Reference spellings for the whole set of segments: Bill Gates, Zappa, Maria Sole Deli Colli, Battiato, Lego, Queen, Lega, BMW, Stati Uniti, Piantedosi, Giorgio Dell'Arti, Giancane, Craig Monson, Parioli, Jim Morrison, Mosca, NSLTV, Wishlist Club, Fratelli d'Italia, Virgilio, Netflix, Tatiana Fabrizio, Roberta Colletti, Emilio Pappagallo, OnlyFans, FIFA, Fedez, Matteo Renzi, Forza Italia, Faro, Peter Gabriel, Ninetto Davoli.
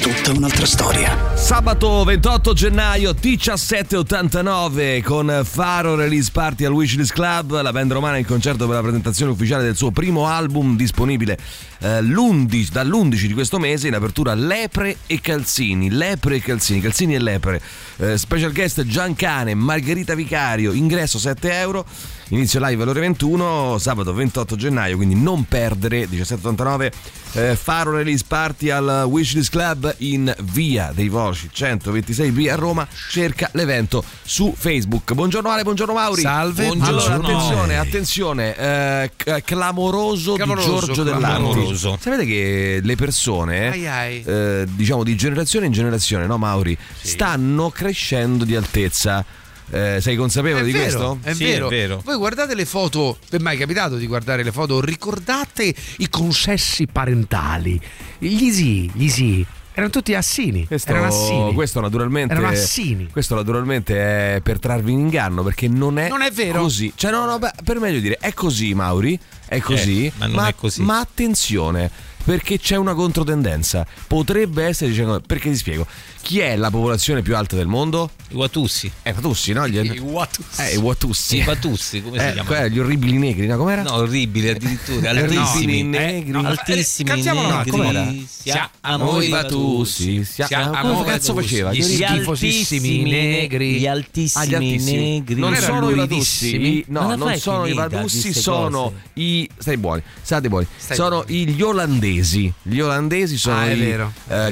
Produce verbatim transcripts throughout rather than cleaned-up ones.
Tutta un'altra storia. Sabato ventotto gennaio diciassette ottantanove con Faro Release Party al Wishlist Club, la band romana in concerto per la presentazione ufficiale del suo primo album, disponibile eh, l'undici, dall'undici di questo mese. In apertura Lepre e Calzini, Lepre e Calzini, Calzini e Lepre, eh, special guest Giancane, Margherita Vicario, ingresso sette euro. Inizio live alle ore ventuno, sabato ventotto gennaio, quindi non perdere, diciassette ottantanove, eh, Faro Release Party al Wishlist Club in via dei Volsci centoventisei B a Roma. Cerca l'evento su Facebook. Buongiorno Ale, buongiorno Mauri. Salve, buongiorno. Allora, attenzione, attenzione, eh, clamoroso, clamoroso di Giorgio Dell'Arti. Sapete che le persone, ai ai. Eh, diciamo di generazione in generazione, no Mauri, sì, stanno crescendo di altezza. Eh, sei consapevole è di vero, questo? È, sì, vero. è vero. Voi guardate le foto, vi è mai capitato di guardare le foto? Ricordate i consessi parentali? Gli zii, gli zii. Erano tutti assini. Questo, erano assini. Questo naturalmente, erano assini. Questo naturalmente è per trarvi in inganno, perché non è, non è vero. Così. Cioè, no, no, per meglio dire, è così, Mauri, è così, eh, ma, non ma, è così. Ma attenzione, perché c'è una controtendenza. Potrebbe essere, dicendo, perché ti spiego. Chi è la popolazione più alta del mondo? I Watussi. Eh, Watussi, no? Gli... I Watussi. Eh, i Watussi. I Watussi, come eh, si chiamano? Gli orribili negri, no? Com'era? No, orribili addirittura. Altissimi. No, negri. No, altissimi. Cantiamolo, negri. Com'era? Siamo i Watussi. Siamo i cazzo faceva? Gli, gli altissimi negri. Gli altissimi ah, gli negri. Non, non sono i Watussi. No, non sono i Watussi, sono i... Stai buoni, state buoni. Sono gli olandesi. Gli olandesi sono i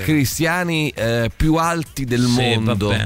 cristiani più alti del sì, mondo, vabbè,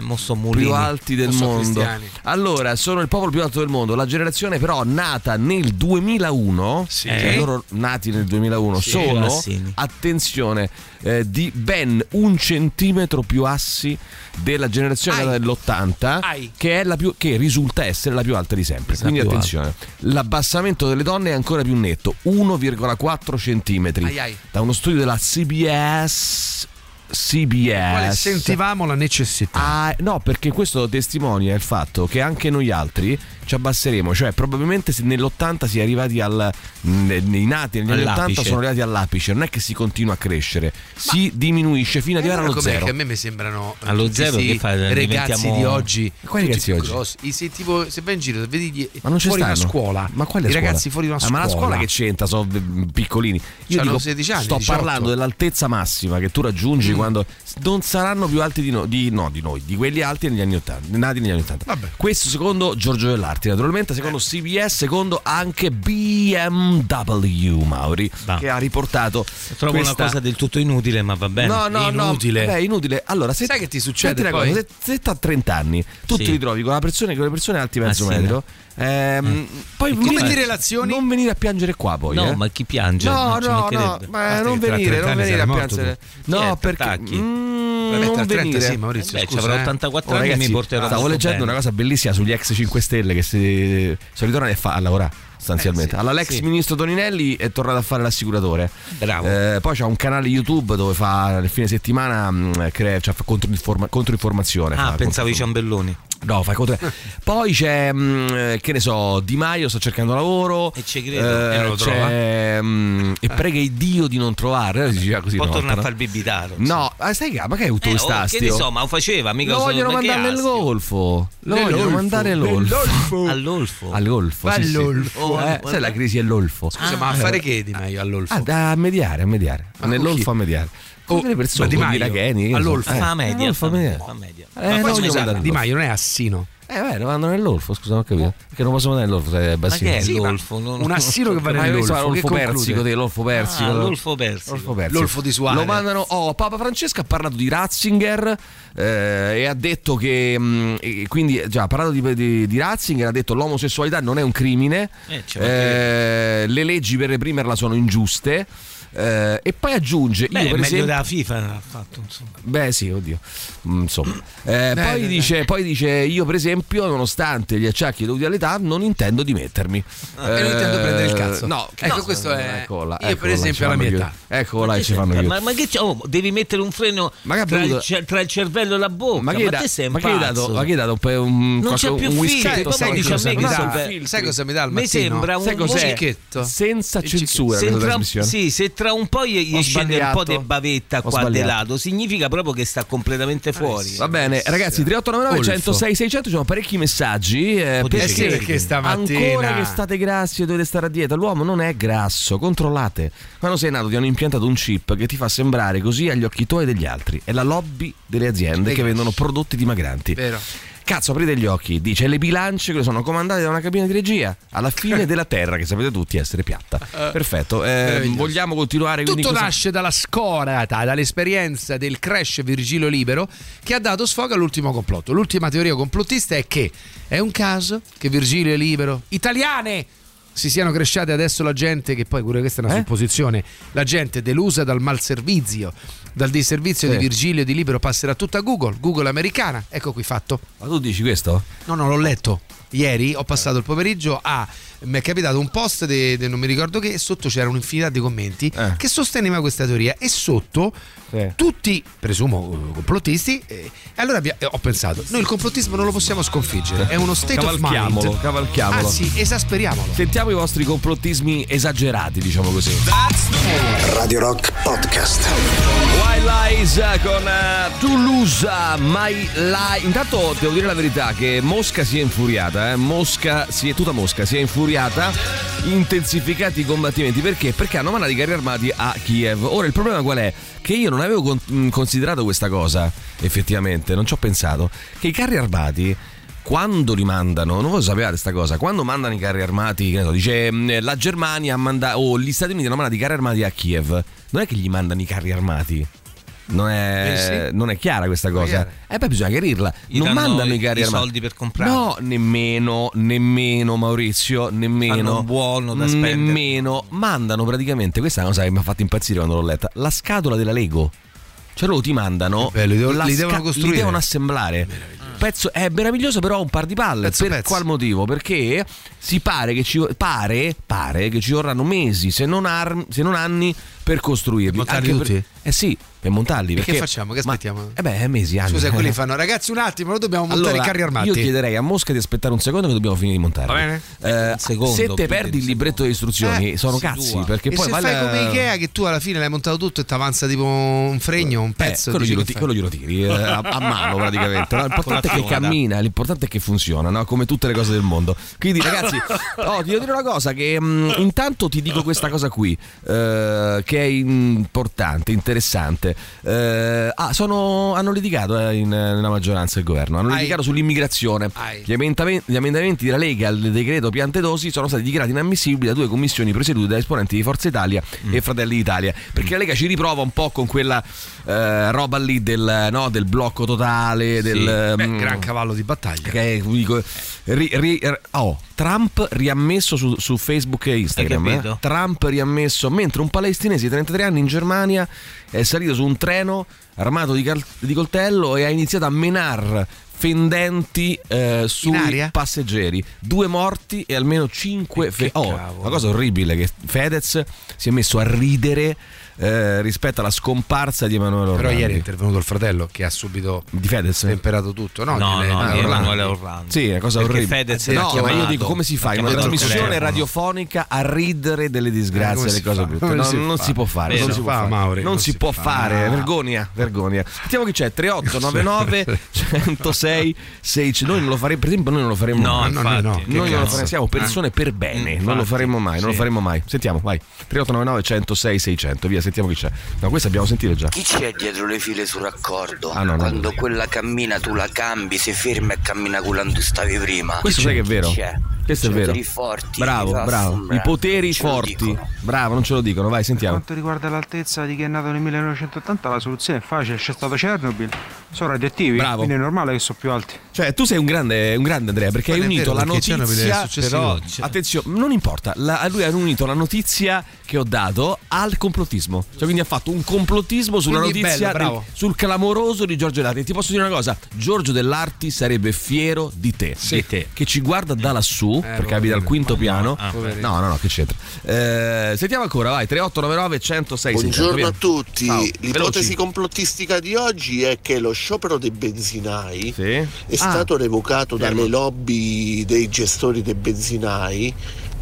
più alti del mondo. Cristiani. Allora, sono il popolo più alto del mondo. La generazione però nata nel duemilauno, sì, cioè loro nati nel duemilauno, sì, sono assini. Attenzione, eh, di ben un centimetro più assi della generazione Ai. dell'ottanta, Ai. che è la più, che risulta essere la più alta di sempre. Quindi attenzione, alta. L'abbassamento delle donne è ancora più netto, uno virgola quattro centimetri. Ai, ai. Da uno studio della C B S. C B S sentivamo la necessità. Ah, no, perché questo testimonia il fatto che anche noi altri ci abbasseremo, cioè probabilmente nell'ottanta si è arrivati al nei nati negli all'apice. ottanta sono arrivati all'apice, non è che si continua a crescere, ma si diminuisce fino ad arrivare allo zero. Che a me mi sembrano allo zero che fa, diventiamo... ragazzi di oggi, quali ragazzi oggi? I, se, tipo, se vai in giro vedi gli, ma non fuori una scuola, ma quale i scuola? Ragazzi fuori una scuola, ah, ma la scuola che c'entra, sono piccolini. Io cioè, dico, sedici anni, sto diciotto. Parlando dell'altezza massima che tu raggiungi, mm. quando non saranno più alti di noi, di, no, di noi, di quelli alti negli anni ottanta, nati negli anni ottanta. Vabbè. Questo secondo Giorgio Dell'Arti, naturalmente, secondo C B S, secondo anche B M W, Mauri, no, che ha riportato. Trovo questa... una cosa del tutto inutile, ma va bene. No, no, inutile. No, beh, inutile. Allora, se sai che ti succede poi? Cosa, se a trenta anni tu sì. ti ritrovi con la persona, con le persone alti mezzo ah, sì, metro, no. ehm, eh. poi come ti relazioni? Non venire a piangere qua poi. No, eh. ma chi piange? No, no, no, ma non venire, non venire a piangere. No, perché non venire. Sì, Maurizio, beh, avrò ottantaquattro anni e mi porterò. Stavo leggendo una cosa bellissima sugli ex cinque Stelle che si, si ritorna e fa a lavorare sostanzialmente. Eh, sì, allora l'ex sì. ministro Toninelli è tornato a fare l'assicuratore. Bravo. Eh, poi c'ha un canale YouTube dove fa nel fine settimana mh, crea, cioè, fa controinforma- controinformazione. Ah, fa, pensavo i ciambelloni. No, fai contro. Poi c'è mh, che ne so, Di Maio sta cercando lavoro e ci credo, eh, e non lo trova. Mh, e prega il Dio di non trovare. Diceva così, può tornare a fare il bibitaro. No, ma sai che ma che è autostastio? Eh, che ne so, ma lo faceva, mica lo vogliono mandare nel golfo. Lo vogliono mandare all'olfo. All'olfo. All'olfo. Sì, all'olfo. Sì. Oh, eh, sai la crisi è l'olfo. Scusa, ah, ma a fare che Di Maio all'olfo? Ah, da mediare, a mediare. Ma nell'olfo a mediare. Oh, le persone, Di Maio, Ragheni, all'olfo fa eh, media, fa media. Fa media. Eh, ma poi, scusa, Di Maio non è assino. Eh beh, non vanno nell'olfo, scusa, non ho capito. Perché non posso andare nell'olfo, sai, è bassino. Ma che è l'olfo? Non... Un assino che va nell'olfo. L'olfo persico, te, l'olfo persico. Ah, l'olfo persico. L'olfo persico. L'olfo di Suarez. Lo mandano. Oh, Papa Francesco ha parlato di Ratzinger eh, e ha detto che mh, e quindi già ha parlato di, di, di Ratzinger, ha detto l'omosessualità non è un crimine. Eh, eh, le leggi per reprimerla sono ingiuste. eh, e poi aggiunge, beh, io per meglio esempio, della FIFA l'ha fatto, insomma. Beh sì, oddio, insomma, eh, dai, poi, dai, dice, dai. poi dice io per esempio, nonostante gli acciacchi dovuti all'età, non intendo dimettermi, ah, eh, e non intendo prendere il cazzo, no, ecco, no, questo è, eccola, io ecco per esempio alla mia età, eccola, ma ci fanno io. Ma, ma che c'è, oh, devi mettere un freno tra, bevuto... il, tra il cervello e la bocca, ma che, ma da, te sei un ma pazzo, che hai dato, ma che hai dato un, un, non c'è più filtro, sai cosa mi dà il mattino? Mi sembra un bocchetto senza censura. Sì, se tra un po' gli scende un po' di bavetta qua de lato, significa proprio che sta completamente fuori. Va bene, ragazzi, tre otto nove nove uno zero sei sei zero zero, ci sono parecchi messaggi, eh, perché, perché stamattina ancora che state grassi e dovete stare a dieta. L'uomo non è grasso, controllate. Quando sei nato ti hanno impiantato un chip che ti fa sembrare così agli occhi tuoi e degli altri. È la lobby delle aziende che vendono prodotti dimagranti. Vero. Cazzo, aprite gli occhi, dice, le bilance che sono comandate da una cabina di regia alla fine della terra, che sapete tutti essere piatta. Uh, Perfetto, eh, vogliamo continuare. Tutto cosa... nasce dalla scorata, dall'esperienza del crash Virgilio Libero, che ha dato sfogo all'ultimo complotto. L'ultima teoria complottista è che è un caso che Virgilio e Libero, italiane, si siano cresciate adesso la gente, che poi pure questa è una eh? supposizione, la gente delusa dal malservizio, dal disservizio, sì, di Virgilio e di Libero passerà tutta a Google, Google americana, ecco qui fatto. Ma tu dici questo? No, no, l'ho letto ieri, ho passato il pomeriggio a... mi è capitato un post de, de non mi ricordo che, e sotto c'era un'infinità di commenti eh. che sosteneva questa teoria, e sotto eh. tutti, presumo complottisti, eh, e allora vi, eh, ho pensato, noi il complottismo non lo possiamo sconfiggere, è uno state of mind, cavalchiamolo, anzi esasperiamolo. Sentiamo i vostri complottismi esagerati, diciamo così. Radio Rock Podcast Wild Lies con uh, Toulouse My Life. Intanto devo dire la verità che Mosca si è infuriata, eh? Mosca si è tutta Mosca si è infuriata, intensificati i combattimenti, perché? Perché hanno mandato i carri armati a Kiev. Ora il problema qual è? Che io non avevo con- considerato questa cosa, effettivamente, non ci ho pensato, che i carri armati quando li mandano, non lo sapevate questa cosa, quando mandano i carri armati, che ne so, dice la Germania manda, o oh, gli Stati Uniti hanno mandato i carri armati a Kiev, non è che gli mandano i carri armati. Non è, eh sì. non è chiara questa cosa, e eh, poi bisogna chiarirla. Gli non mandano i carri armati, i soldi per comprare. No, nemmeno, nemmeno Maurizio, nemmeno buono da spendere. Nemmeno mandano praticamente, questa è una cosa che mi ha fatto impazzire quando l'ho letta, la scatola della Lego. Cioè loro ti mandano, beh, li, devo, li sca- devono costruire, li devono assemblare. Pezzo, è meraviglioso, però un par di palle. Pezzo, per pezzo. Qual motivo? Perché si pare che ci pare, pare che ci vorranno mesi, se non, ar- se non anni, per costruirli. Montarli tutti? Per, eh sì, per montarli. Perché, perché facciamo? Che aspettiamo? Ma, eh beh, mesi, anni. Scusa, quelli fanno, ragazzi, un attimo, noi dobbiamo montare allora, i carri armati. Io chiederei a Mosca di aspettare un secondo, che dobbiamo finire di montare. Va bene? Eh, un secondo, se te perdi il libretto di istruzioni, eh, sono cazzi. Tua. Perché e poi se vale... fai come Ikea, che tu alla fine l'hai montato tutto e ti avanza tipo un fregno, un pezzo. Eh, quello, glielo, quello glielo tiri a, a mano praticamente. No, l'importante è che cammina, l'importante è che funziona, no? Come tutte le cose del mondo. Quindi, ragazzi, oh, ti devo dire una cosa: che mh, intanto ti dico questa cosa qui, eh, che è importante, interessante. Eh, ah, sono, hanno litigato eh, in, nella maggioranza del governo. Hanno Ai. litigato sull'immigrazione. Gli emendamenti, gli emendamenti della Lega al decreto Piantedosi sono stati dichiarati inammissibili da due commissioni presiedute da esponenti di Forza Italia mm. e Fratelli d'Italia. Perché mm. la Lega ci riprova un po' con quella eh, roba lì del, no, del blocco totale, del sì. Beh, mh, gran cavallo di battaglia. Che, dico, ri, ri, oh, Trump riammesso su, su Facebook e Instagram. Eh? Trump riammesso, mentre un palestinese di trentatré anni in Germania è salito su un treno armato di, cal- di coltello e ha iniziato a menar fendenti eh, sui passeggeri, due morti e almeno cinque fe- oh, una cosa orribile, che Fedez si è messo a ridere eh, rispetto alla scomparsa di Emanuele Orlandi. Però ieri è intervenuto il fratello che ha subito di Fedez temperato tutto, no? No, di, no, no, di Emanuele Orlandi. Sì, una cosa perché orribile. Fedez no, chiamato, ma io dico, come si fa in una trasmissione radiofonica a ridere delle disgrazie, eh, delle cose brutte? Non, no, si, non si può fare, non, non si, si può fa, fare. Mauri, non, non si, si può fa. fare, no. vergogna, vergogna. Sentiamo chi c'è, tre otto nove nove uno zero sei sei. Noi non lo faremo, per esempio, noi non lo faremo. No, no, no, no. Noi non lo faremo, siamo persone per bene, infatti, non lo faremo mai, sì. non lo faremo mai. Sentiamo, vai. tre otto nove nove uno zero sei seicento. Via, sentiamo chi c'è. No, questa abbiamo sentito già. Chi c'è dietro le file sul raccordo? Ah, no, Quando no, no. quella cammina tu la cambi, si ferma e cammina quando stavi prima. Questo sai che è vero? Chi c'è? Questo c'è è vero. I poteri forti. Bravo, bravo. I poteri forti. Bravo, non ce lo dicono. Vai, sentiamo. Per quanto riguarda l'altezza di chi è nato nel millenovecentottanta, la soluzione è facile. C'è stato Chernobyl. sono radioattivi, bravo, quindi è normale che sono più alti. Cioè tu sei un grande, un grande Andrea, perché ma hai unito vero, la perché notizia però, attenzione, non importa, la, lui ha unito la notizia che ho dato al complottismo, cioè quindi ha fatto un complottismo sulla quindi notizia bello, di, sul clamoroso di Giorgio Dell'Arti. Ti posso dire una cosa, Giorgio Dell'Arti sarebbe fiero di te, sì, di te, che ci guarda da lassù, eh, perché poverino, abita al quinto oh, piano ah, no no no che c'entra, eh, sentiamo ancora, vai. Tre otto nove nove uno zero sei buongiorno a tutti. Ciao. L'ipotesi veloci complottistica di oggi è che lo sciopero dei benzinai, sì, è ah, stato revocato dalle eh, lobby dei gestori dei benzinai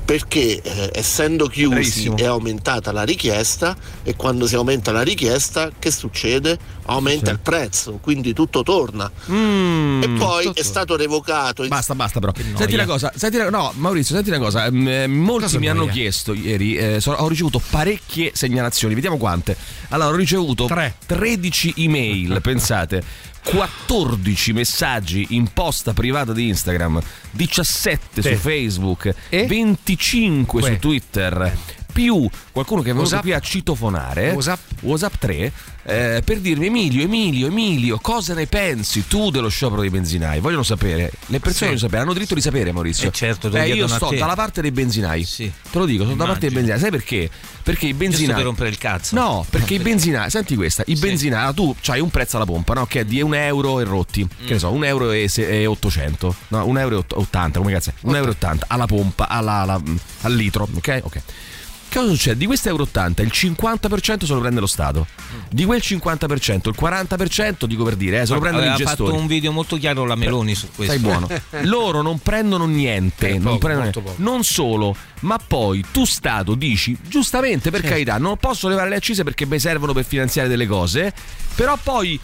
perché eh, essendo chiusi bravissimo, è aumentata la richiesta, e quando si aumenta la richiesta che succede? Aumenta sì, il prezzo, quindi tutto torna mm, e poi tutto è stato revocato. Basta basta però senti una cosa, senti una, no Maurizio senti una cosa, eh, molti cosa mi noia? hanno chiesto ieri, eh, so, ho ricevuto parecchie segnalazioni, vediamo quante. Allora ho ricevuto Tre. tredici email pensate, quattordici messaggi in posta privata di Instagram, diciassette sì, su Facebook, e? venticinque que? su Twitter, più qualcuno che è venuto qui a citofonare WhatsApp, WhatsApp tre, eh, per dirmi Emilio, Emilio, Emilio, cosa ne pensi tu dello sciopero dei benzinai? Vogliono sapere, le persone sì, sapere, hanno diritto di sapere, Maurizio. Eh certo, eh, io sto dalla parte dei benzinai, sì, te lo dico, sono immagino, dalla parte dei benzinai, sai perché? Perché i benzinai per rompere il cazzo. No, perché i benzinai, senti questa, i sì, benzinai, tu c'hai un prezzo alla pompa, no? Che è di un euro e rotti, mm, che ne so, un euro e, se, e ottocento, no, un euro e ottanta, come cazzo, un euro e ottanta alla pompa, alla, alla, al litro, ok? Ok. Cosa succede? Di questi euro ottanta il cinquanta per cento se lo prende lo Stato, di quel cinquanta per cento il quaranta per cento dico per dire, eh, se lo prendono i gestori. Ha fatto un video molto chiaro la Meloni su questo. Sei buono. Loro non prendono niente, eh, non, poco, prendono niente. Non solo, ma poi tu Stato dici giustamente, per sì, carità, non posso levare le accise perché mi servono per finanziare delle cose, però poi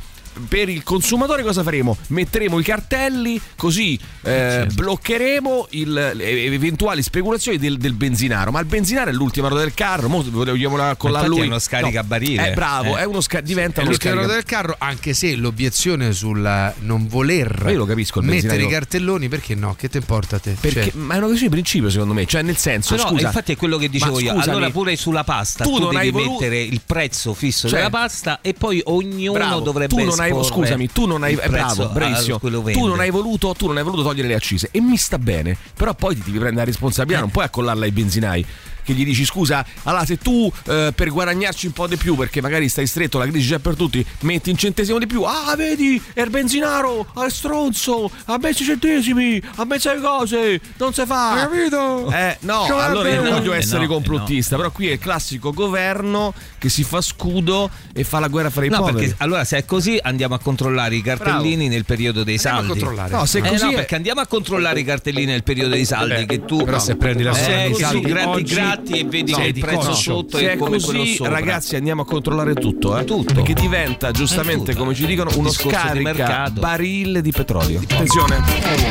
per il consumatore cosa faremo? Metteremo i cartelli così, eh, certo, bloccheremo il, eventuali speculazioni del, del benzinaro, ma il benzinaro è l'ultima roda del carro, mo vogliamo accollare lui, è uno scarica no, barile, è bravo, eh, è uno sca- diventa è uno scarica roda del carro, anche se l'obiezione sulla non voler, ma io lo capisco, il mettere i cartelloni, perché no, che te importa te? Perché, cioè, ma è una questione di principio secondo me, cioè nel senso no, scusa, infatti è quello che dicevo io, scusami, allora pure sulla pasta tu, tu non devi hai volu- mettere il prezzo fisso, cioè, della pasta, e poi ognuno bravo, dovrebbe essere. Hai, scusami, tu non hai bravo, bravissimo, tu non hai voluto, tu non hai voluto togliere le accise, e mi sta bene, però poi ti devi prendere la responsabilità, eh, non puoi accollarla ai benzinai che gli dici scusa, allora se tu eh, per guadagnarci un po' di più, perché magari stai stretto, la crisi c'è per tutti, metti un centesimo di più, ah vedi, è il benzinaro, è stronzo, ha messo i centesimi, ha messo le cose, non si fa, hai capito? Eh no, c'è allora io non voglio essere eh no, complottista, eh no, però qui è il classico governo che si fa scudo e fa la guerra fra i no, poveri. Perché, allora se è così andiamo a controllare i cartellini bravo, nel periodo dei andiamo saldi. A controllare. No, se eh così no, è... perché andiamo a controllare i cartellini nel periodo dei saldi, beh, che tu però no, se prendi la eh, saldi grandi e vedi no, che il prezzo sotto è come così, quello sopra. Ragazzi andiamo a controllare tutto, eh? Tutto, perché diventa giustamente come ci dicono uno scarica di barile di petrolio. Attenzione.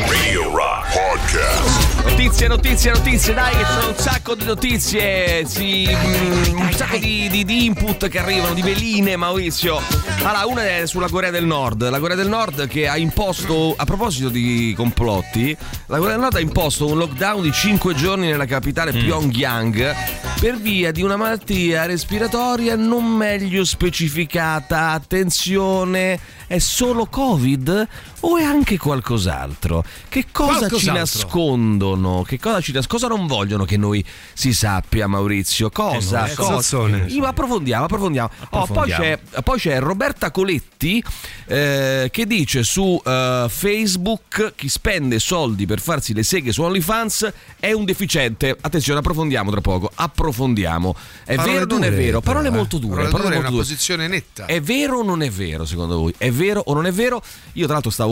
Radio Rock Podcast. Notizie, notizie, notizie, dai che sono un sacco di notizie, sì, un sacco di, di, di input che arrivano, di veline, Maurizio. Allora una è sulla Corea del Nord, la Corea del Nord che ha imposto, a proposito di complotti, la Corea del Nord ha imposto un lockdown di cinque giorni nella capitale mm. Pyongyang per via di una malattia respiratoria non meglio specificata. Attenzione, è solo Covid o è anche qualcos'altro? Che cosa qualcos'altro ci nascondono? Che cosa ci nascondono? Cosa non vogliono che noi si sappia, Maurizio? Cosa? Eh, cosa? Ma approfondiamo, approfondiamo. Oh, poi, c'è, poi c'è Roberta Colletti eh, che dice su eh, Facebook chi spende soldi per farsi le seghe su OnlyFans è un deficiente. Attenzione, approfondiamo tra poco. Approfondiamo. È parole vero o non è vero? Parole eh. molto dure. Parole, parole dure, molto una dure, posizione netta. È vero o non è vero secondo voi? È vero o non è vero? Io tra l'altro stavo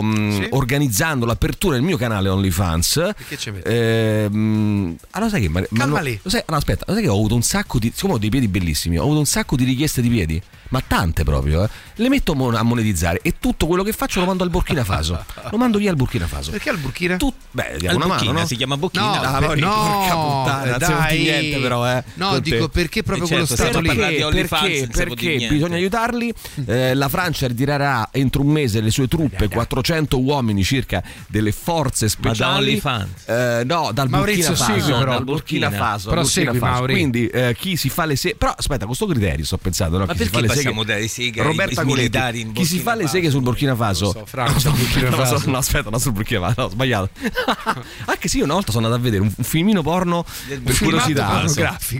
Sì. organizzando l'apertura del mio canale OnlyFans. Che ci metti? Ehm, allora sai che ma, ma no, lo sai, no, aspetta, lo sai che ho avuto un sacco di, siccome ho dei piedi bellissimi, ho avuto un sacco di richieste di piedi, ma tante proprio, eh. Le metto a monetizzare e tutto quello che faccio lo mando al Burkina Faso. Lo mando via al Burkina Faso. Perché al Burkina? Tut, beh, diamo al una Burkina, mano, no? Si chiama Burkina. No, no, no, porca puttana, dai, gente però eh, no dico te. Perché proprio quello certo, stato lì perché, perché, perché bisogna aiutarli. eh, la Francia ritirerà entro un mese le sue truppe, quattrocento uomini circa delle forze speciali, ma da eh, no dal Maurizio Burkina Faso, sì, però. Dal Burkina Faso, però Burkina segui, Faso. Quindi eh, chi si fa le seghe, però aspetta, con sto criterio sto pensando, no? Ma chi perché si fa passiamo le seghe, Roberta Colletti, chi si fa le seghe sul Burkina Faso, so, Francia, no, Burkina Faso, no aspetta, no sul Burkina Faso, no, sbagliato. Anche sì, una volta sono andato a vedere un filmino porno per curiosità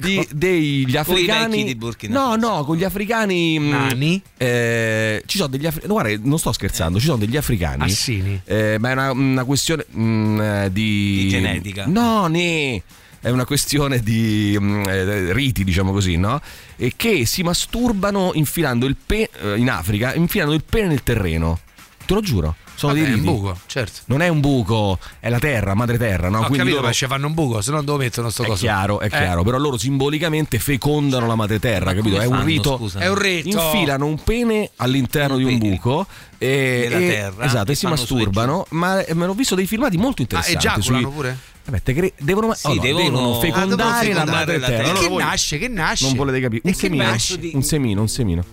di, degli africani di Burkina Faso. No no, con gli africani nani, eh, ci sono degli africani, guarda non sto scherzando, ci sono degli africani assini, eh, ma è una, una questione mh, di... di genetica, no né è una questione di mh, riti, diciamo così, no? E che si masturbano infilando il pene in Africa, infilando il pene nel terreno. Te lo giuro. Sono vabbè, dei riti. È un buco, certo. Non è un buco, è la terra, madre terra, no? No, quindi capito, loro... ci fanno un buco, se no dove mettono sto coso? È chiaro, è eh. chiaro, però loro simbolicamente fecondano la madre terra, capito? È, fanno, un rito, scusami. È un rito. Infilano un pene all'interno un di un pene. buco. E, e terra, esatto, e si masturbano, ma me l'ho visto dei filmati molto interessanti. Ah, e giaculano sui... pure? Vabbè, cre... devono... Sì, oh, no, devono... devono fecondare, ah, devono fecondare la madre terra. terra. Che voi... nasce, che nasce? Non volete capire. Un semino, di... un semino, un semino.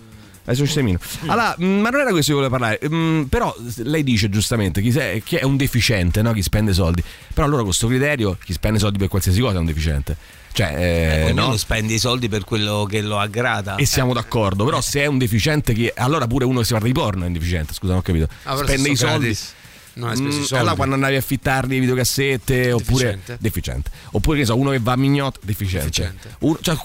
Adesso ci semino. Allora, ma non era questo che volevo parlare. Mm, però lei dice giustamente chi, sei, chi è un deficiente, no? Chi spende soldi. Però allora con questo criterio chi spende soldi per qualsiasi cosa è un deficiente. Cioè, eh, eh, ognuno no? spende i soldi per quello che lo aggrada. E siamo eh. d'accordo. Però se è un deficiente chi... allora pure uno che si parla di porno è un deficiente. Scusa, non ho capito. Ah, spende i soldi gratis. Non hai speso i soldi. Allora quando andavi a affittarli le videocassette, oppure deficiente. deficiente. Oppure che so, uno che va a mignotta, deficiente. deficiente. Uno, cioè,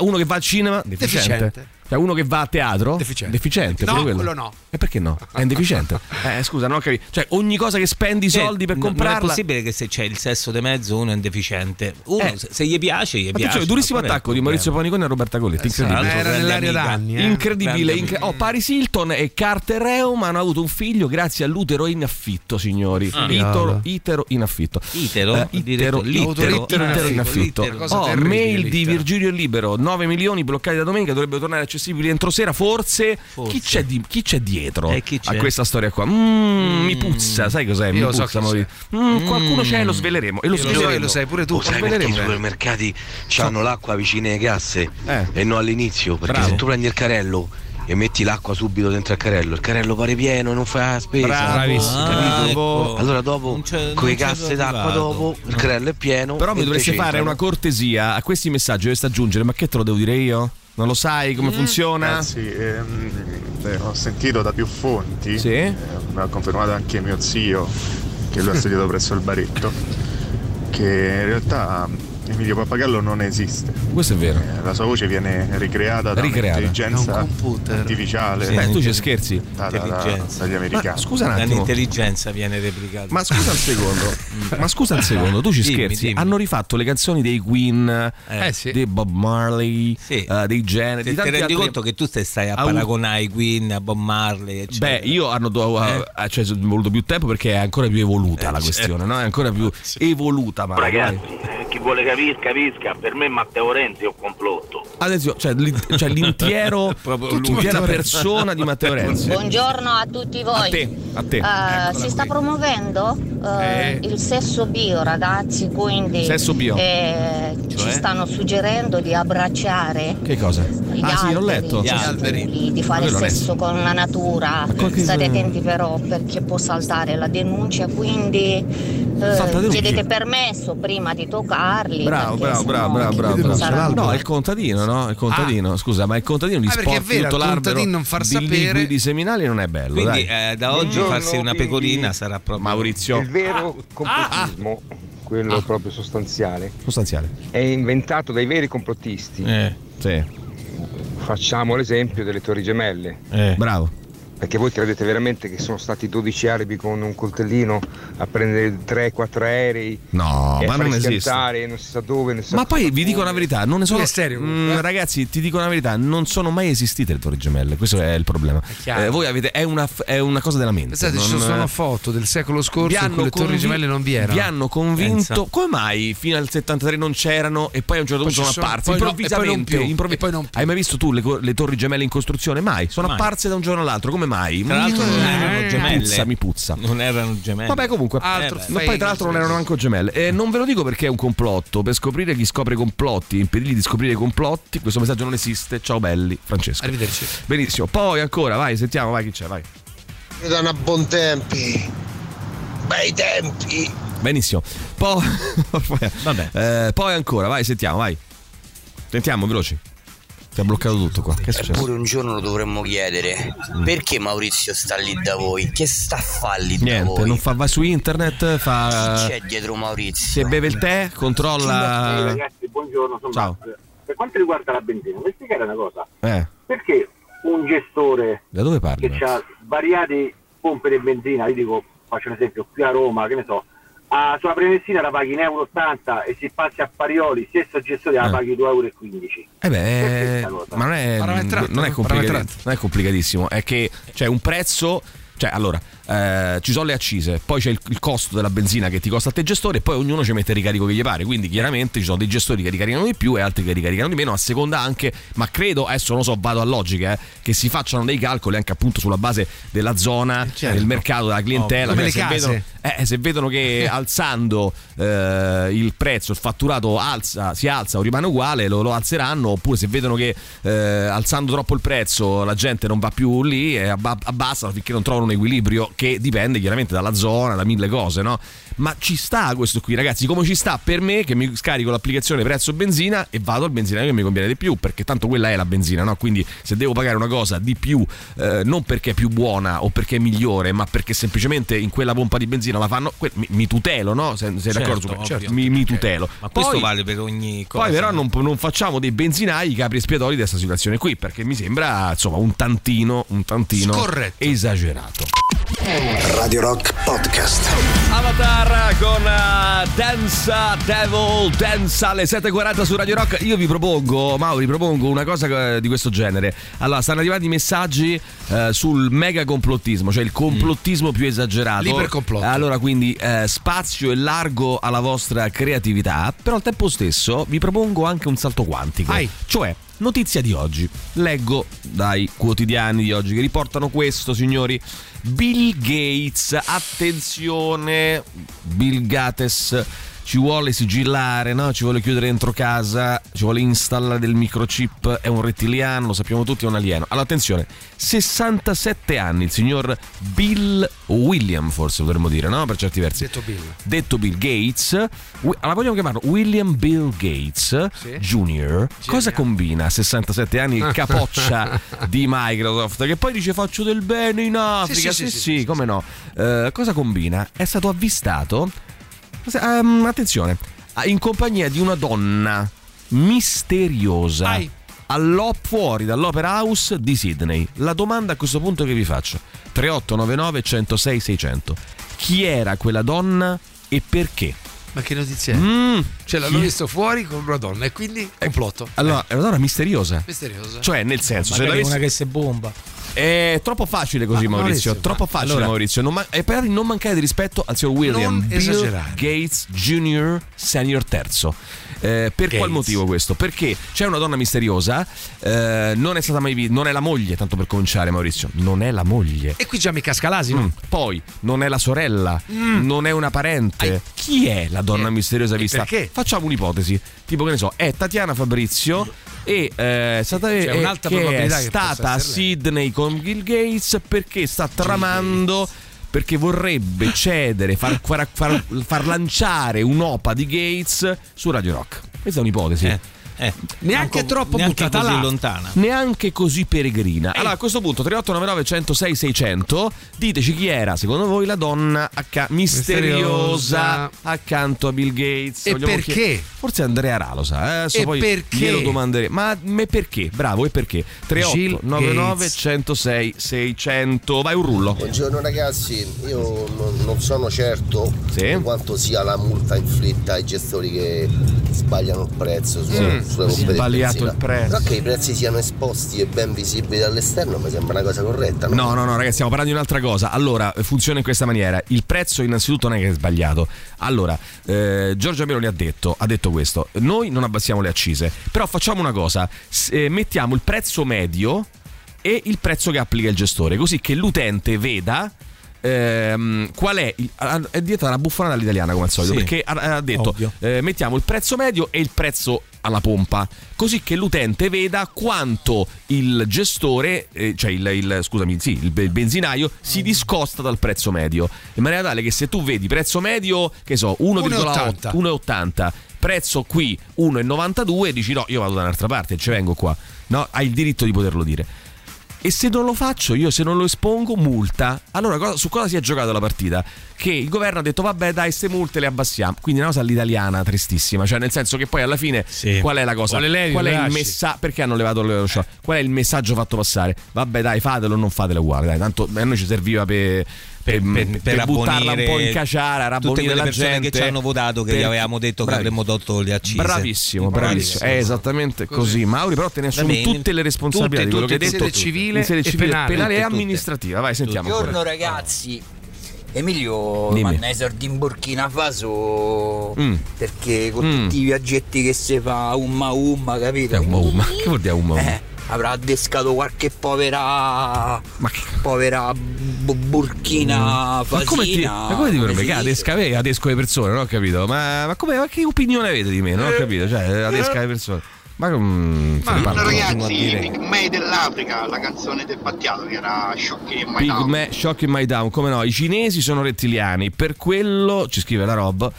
uno che va al cinema, deficiente. deficiente. Cioè uno che va a teatro, deficiente. deficiente no, quello. quello no. E perché no? È un deficiente. Eh, scusa, non ho capito. Cioè ogni cosa che spendi i soldi per comprarla. Non è possibile che se c'è il sesso di mezzo uno è un deficiente. Uno eh. se gli piace, gli piace. Cioè, durissimo attacco di Maurizio Paniconi e Roberta Colletti, eh, incredibile. Era nell'aria d'anni, eh. Incredibile, incre- oh, Paris Hilton e Carter Reumann hanno avuto un figlio grazie all'utero in affitto, signori. Ah, itero, itero in affitto. Itero, eh, itero, itero, itero in affitto. Oh, mail di Virgilio Libero, nove milioni bloccati da domenica, dovrebbero tornare accessibili entro sera, forse, forse. Chi, c'è di, chi c'è dietro eh, chi c'è? A questa storia qua? Mm, mm. Mi puzza, sai cos'è? Mi puzza, so c'è. Mm, qualcuno mm. c'è e lo sveleremo. E lo, sveleremo. lo sai pure tu. Oh, sai perché i supermercati hanno l'acqua vicino alle casse eh. e non all'inizio? Perché Bravo. se tu prendi il carrello e metti l'acqua subito dentro al carrello, il carrello pare pieno e non fa la spesa. Bravissimo. Ah, ecco. Allora dopo con le casse d'acqua dopo no. il carrello è pieno. Però mi dovresti fare una cortesia a questi messaggi, dovresti aggiungere: ma che te lo devo dire io? Non lo sai come funziona? Eh, sì, ehm, eh, ho sentito da più fonti, sì? eh, mi ha confermato anche mio zio, che lo ha sentito presso il baretto, che in realtà Emilio Pappagallo non esiste. Questo è vero. Eh, la sua voce viene ricreata, ricreata. da un'intelligenza computer artificiale. Sì, beh, tu ci scherzi? Da, da, da, dagli americani. Ma scusa un attimo. L'intelligenza viene replicata. Ma scusa un secondo. Ma scusa un secondo, tu ci dimmi, scherzi? Dimmi. Hanno rifatto le canzoni dei Queen, eh, sì. dei Bob Marley, sì. uh, dei generi. Ti rendi altri... conto che tu stai, stai a, a paragonare i Queen a Bob Marley? Eccetera. Beh, io hanno eh. cioè, voluto più tempo perché è ancora più evoluta eh, la questione, certo. no? È ancora più sì. evoluta. Ma ragazzi, eh, chi vuole capisca, capisca, per me Matteo Renzi è un complotto. Adesso, cioè, cioè l'intero l'intera persona di Matteo Renzi. Buongiorno a tutti voi. A te, a te. Uh, ecco si sta qui. promuovendo uh, eh. il sesso bio, ragazzi, quindi sesso bio. Eh, cioè? Ci stanno suggerendo di abbracciare. Che cosa? Gli ah, alberi, sì, l'ho letto. Gli alberi, di fare il sesso con la natura. State attenti però perché può saltare la denuncia, quindi eh, chiedete permesso prima di toccarli. Bravo, bravo, bravo, bravo, bravo, bravo, bravo. No, è il contadino, no? Il contadino, ah. scusa, ma il contadino di ah, sporchi tutto l'albero non far di liquidi seminali non è bello. Quindi dai. Eh, da oggi no, farsi no, una pecorina il, sarà proprio Maurizio. Il vero ah. complottismo, ah. quello ah. proprio sostanziale, sostanziale, è inventato dai veri complottisti. Eh. Sì. Facciamo l'esempio delle Torri Gemelle. Eh. Bravo. Perché voi credete veramente che sono stati dodici arabi con un coltellino a prendere tre quattro aerei? No, ma non esiste. Non si sa dove, si sa ma poi vi dico la verità, non ne sono. Serio, mh, ragazzi, ti dico la verità, non sono mai esistite le Torri Gemelle, questo è il problema. È eh, voi avete è una, è una cosa della mente. Pensate, non, ci sono foto del secolo scorso in cui le Torri Gemelle non vi erano. Vi hanno convinto. Pensa. Come mai fino al settantatré non c'erano e poi a un certo punto sono, sono apparse poi improvvisamente? No, e poi non più. Improvvis- e poi non più. Hai mai visto tu le, le Torri Gemelle in costruzione? Mai. Sono mai. apparse da un giorno all'altro. Come come mai? Tra l'altro non erano gemelle. Puzza, mi puzza. Non erano gemelle. Vabbè, comunque. Altro, eh, ma poi tra l'altro non erano neanche gemelle. Eh, non ve lo dico perché è un complotto. Per scoprire chi scopre i complotti, impedirgli di scoprire i complotti. Questo messaggio non esiste. Ciao belli, Francesco. Arrivederci. Benissimo. Poi ancora, vai, sentiamo, vai chi c'è, vai. Da una buon tempi. Bei tempi. Benissimo. Poi vabbè. Eh, poi ancora, vai, sentiamo, vai. Sentiamo, veloci. Ti ha bloccato tutto qua. Che è successo? Eppure un giorno lo dovremmo chiedere. Mm. Perché Maurizio sta lì da voi? Che sta a far lì da Niente, voi? Niente, non fa, va su internet, fa. Chi c'è dietro Maurizio? Se beve il tè, controlla. Ehi, ragazzi, buongiorno, sono Ciao. Max. Per quanto riguarda la benzina, vuoi spiegare una cosa? Eh. Perché un gestore da dove parli, che ha variate pompe di benzina, io dico, faccio un esempio, qui a Roma, che ne so, a, sulla Prenestina la paghi in uno euro ottanta e se passi a Parioli, stesso gestione, la paghi due euro e quindici. Eh beh, ma non è, non è, complicat- non è complicatissimo, è che c'è cioè, un prezzo, cioè allora eh, ci sono le accise, poi c'è il, il costo della benzina che ti costa a te gestore e poi ognuno ci mette il ricarico che gli pare, quindi chiaramente ci sono dei gestori che ricaricano di più e altri che ricaricano di meno a seconda anche, ma credo, adesso non lo so, vado a logica, eh, che si facciano dei calcoli anche appunto sulla base della zona, certo, del mercato, della clientela, oh, come cioè, le se, vedono, eh, se vedono che alzando eh, il prezzo, il fatturato alza, si alza o rimane uguale, lo, lo alzeranno, oppure se vedono che eh, alzando troppo il prezzo la gente non va più lì e abbassano finché non trovano un equilibrio che dipende chiaramente dalla zona, da mille cose, no? Ma ci sta questo qui, ragazzi, come ci sta per me che mi scarico l'applicazione prezzo benzina e vado al benzinaio che mi conviene di più, perché tanto quella è la benzina, no? Quindi se devo pagare una cosa di più eh, non perché è più buona o perché è migliore, ma perché semplicemente in quella pompa di benzina la fanno, que- mi, mi tutelo, no? Sei, sei certo, d'accordo? Ovvio, certo, mi, mi tutelo. Ma poi, questo vale per ogni cosa. Poi però non, non facciamo dei benzinai capri espiatori di questa situazione qui, perché mi sembra insomma un tantino, un tantino scorretto, esagerato. Radio Rock Podcast Avatar con uh, Danza Devil Danza alle sette e quaranta su Radio Rock. Io vi propongo, Mauri, propongo una cosa di questo genere. Allora, stanno arrivando i messaggi uh, sul mega complottismo, cioè il complottismo mm. più esagerato, l'ipercomplotto. Allora quindi uh, spazio e largo alla vostra creatività, però al tempo stesso vi propongo anche un salto quantico. Ai. Cioè, notizia di oggi, leggo dai quotidiani di oggi che riportano questo, signori. Bill Gates, attenzione, Bill Gates ci vuole sigillare, no? Ci vuole chiudere dentro casa, ci vuole installare del microchip, è un rettiliano, lo sappiamo tutti, è un alieno. Allora attenzione, sessantasette anni, il signor Bill William, forse potremmo dire, no? Per certi versi. Detto Bill. Detto Bill Gates, allora vogliamo chiamarlo William Bill Gates sì. Junior. Sì. Cosa combina a sessantasette anni il capoccia di Microsoft, che poi dice faccio del bene in Africa, sì sì, sì, sì, sì, sì, sì come no? Uh, cosa combina? È stato avvistato Um, attenzione, in compagnia di una donna misteriosa Ai. All'O fuori dall'Opera House di Sydney. La domanda a questo punto che vi faccio, tre otto nove nove, centosei, seicento, chi era quella donna e perché? Ma che notizia è? Mm, cioè l'hanno visto fuori con una donna e quindi complotto. Allora, è una donna misteriosa. Misteriosa. Cioè nel senso, ma se l'avessi... una che si bomba. È troppo facile così, ma Maurizio, Maurizio. Troppo facile, allora, Maurizio. Non ma- e poi non mancare di rispetto al signor William non Bill esagerare. Gates Junior Senior Terzo. Eh, per Gates. Qual motivo questo? Perché c'è una donna misteriosa, eh, non è stata mai vista, non è la moglie, tanto per cominciare, Maurizio. Non è la moglie. E qui già mi casca l'asino. Mm. Poi non è la sorella, mm. non è una parente. Ai, chi è la donna eh. misteriosa vista? Perché? Facciamo un'ipotesi. Tipo che ne so, è Tatiana Fabrizio. E eh, sì, stata, cioè un'altra che probabilità è che stata a Sydney con Bill Gates perché sta tramando, perché vorrebbe cedere, far, far, far, far lanciare un'opa di Gates su Radio Rock. Questa è un'ipotesi. Eh. Eh, neanche anche, troppo neanche buttata così là, lontana, neanche così peregrina. Allora eh. a questo punto tre otto nove nove, centosei, seicento, diteci chi era secondo voi la donna acca- misteriosa, misteriosa accanto a Bill Gates. E vogliamo perché? Chied- forse Andrea Ralo sa, eh? Adesso e poi perché? Glielo domanderei. Ma me perché? Bravo, e perché? tre otto nove nove, centosei, seicento. Vai un rullo. Buongiorno ragazzi, io non, non sono certo sì. di quanto sia la multa inflitta ai gestori che sbagliano il prezzo sì. sbagliato il prezzo, che i prezzi siano esposti e ben visibili dall'esterno mi sembra una cosa corretta, no? No, no, no, ragazzi, stiamo parlando di un'altra cosa. Allora, funziona in questa maniera: il prezzo innanzitutto non è che è sbagliato. Allora, eh, Giorgio Meloni ha detto ha detto questo: noi non abbassiamo le accise, però facciamo una cosa, eh, mettiamo il prezzo medio e il prezzo che applica il gestore, così che l'utente veda ehm, qual è il, è diventata una buffonata all'italiana come al solito, sì, perché ha, ha detto eh, mettiamo il prezzo medio e il prezzo alla pompa, così che l'utente veda quanto il gestore, eh, cioè il, il scusami, sì, il, il benzinaio si discosta dal prezzo medio, in maniera tale che se tu vedi prezzo medio, che so, uno virgola ottanta, prezzo qui uno virgola novantadue, dici no, io vado da un'altra parte, ci vengo qua. No, hai il diritto di poterlo dire. E se non lo faccio io, se non lo espongo, multa. Allora cosa, su cosa si è giocata la partita? Che il governo ha detto vabbè dai, ste multe le abbassiamo. Quindi una cosa all'italiana tristissima, cioè nel senso che poi alla fine sì. Qual è la cosa? Qual è, qual è il messaggio? Perché hanno levato lo show? Qual è il messaggio fatto passare? Vabbè dai, fatelo, non fatelo uguale, dai, tanto a noi ci serviva per... Per, per, per, per buttarla un po' in caciara, rabbonire la gente che ci hanno votato, che per... gli avevamo detto che avremmo tolto le accise. Bravissimo, bravissimo, è esattamente così, così. Mauri, però te ne assumi tutte le responsabilità tutte, di quello tutte, che hai detto, civile, in sede civile, penale, penale e amministrativa. Vai, sentiamo. Buongiorno ragazzi. Emilio manda i soldi in Burkina Faso mm. perché con mm. tutti i viaggetti che si fa umma umma, capito? Umma umma, che vuol dire umma umma? Avrà addescato qualche povera ma che... povera b- burchina mm. fasina. Ma come ti, ma come ti permette? Adesca me, adesco le persone, non ho capito. Ma, ma, come, ma che opinione avete di me? Non ho capito. Cioè, adesca le persone. Ma, mm, ma parlo, ragazzi, i pigmei dell'Africa, la canzone del Battiato che era Shocking in My Big Down. Me, Shocking in My Down, come no? I cinesi sono rettiliani, per quello ci scrive la Rob.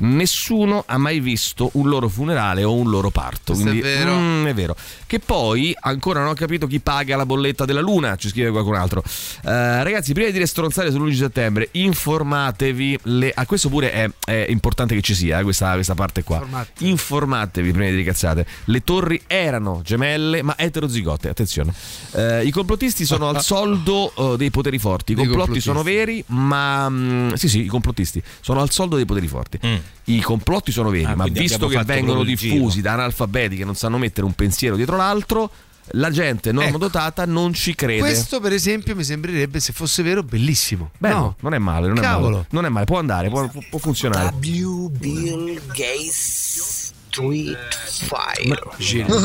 Nessuno ha mai visto un loro funerale o un loro parto. Questo quindi è vero. Mm, è vero. Che poi ancora non ho capito chi paga la bolletta della luna, ci scrive qualcun altro. Eh, ragazzi, prima di dire stronzate sull'undici settembre, informatevi. Le... A ah, questo pure è, è importante che ci sia eh, questa, questa parte qua. Informatevi. Informatevi prima di dire cazzate. Le torri erano gemelle, ma eterozigote. Attenzione. Eh, I complottisti sono al soldo uh, dei poteri forti. I complotti sono veri, ma mm, sì, sì, i complottisti sono al soldo dei poteri forti. Mm. I complotti sono veri, ah, ma visto che vengono diffusi da analfabeti che non sanno mettere un pensiero dietro l'altro, la gente normodotata ecco. non ci crede. Questo per esempio mi sembrerebbe, se fosse vero, bellissimo. Beh, no, non è male, non è male. Non è male, può andare, può, può funzionare. W Bill Gates Street Fire.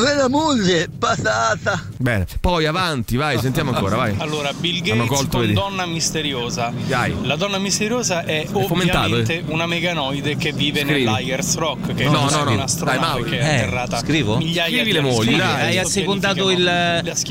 Bella moglie, patata. Bene, poi avanti, vai, sentiamo ancora, vai. Allora, Bill Gates con donna misteriosa. Dai. La donna misteriosa è, è ovviamente eh. una meganoide che vive nell'Ayers Rock, che no, è no, no, no. un'astronave che è eh, atterrata. Scrivo? Migliaia Scrivi di le mogli, hai assecondato il,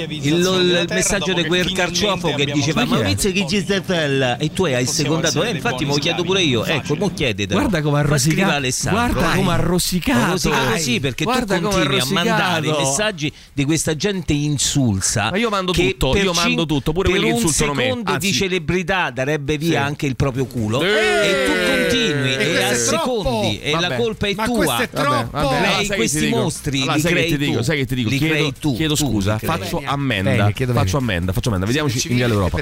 il, il messaggio di quel carciofo che diceva Maurizio che ci sta fella e tu hai assecondato. Eh, infatti me lo chiedo pure io. Ecco, mo chiedete. Guarda come ha rosicato. Guarda come ha rosicato. Ah, sì, perché guarda tu continui a mandare messaggi di questa gente insulsa. Ma io mando tutto, io cin- mando tutto, pure quelli che insultano me. Per un secondo di celebrità darebbe via sì. anche il proprio culo e, e tu continui e, e a secondi e vabbè. La colpa è ma tua. Ma questo è troppo. Vabbè, vabbè. Lei questi mostri allora, li sai crei che ti dico, tu. Sai che ti dico, li chiedo, crei tu. Chiedo scusa, tu faccio ammenda, faccio ammenda, faccio ammenda. Vediamoci in via l'Europa.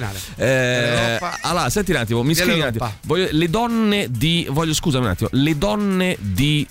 Allora, senti un attimo, mi scrivi un attimo. Le donne di voglio scusami un attimo, le donne di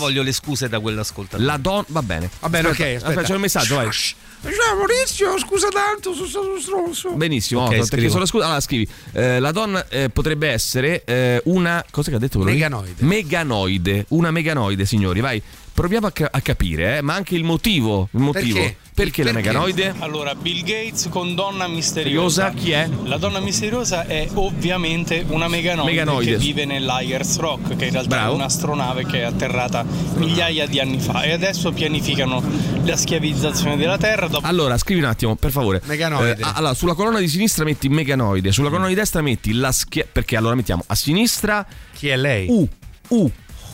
voglio le scuse da quell'ascoltatore. La donna va bene. Va bene, aspetta, ok. Aspetta, aspetta, c'è un messaggio, vai. Ciao Maurizio, scusa tanto, sono stato stronzo. Benissimo, okay, perché sono scusa. Allora scrivi. Eh, la donna eh, potrebbe essere eh, una cosa che ha detto quello meganoide. Meganoide, una meganoide, signori, vai. Proviamo a, ca- a capire, eh, ma anche il motivo, il motivo. Perché? Perché, perché la meganoide? Allora, Bill Gates con donna misteriosa. Chi è? La donna misteriosa è ovviamente una meganoide, meganoide. Che vive nell'Ayers Rock, che in realtà Bravo. È un'astronave che è atterrata migliaia di anni fa e adesso pianificano la schiavizzazione della Terra. Dopo... Allora, scrivi un attimo, per favore. Meganoide. Eh, allora, sulla colonna di sinistra metti meganoide, sulla colonna di destra metti la schia... Perché allora mettiamo a sinistra... Chi è lei? U, U, U.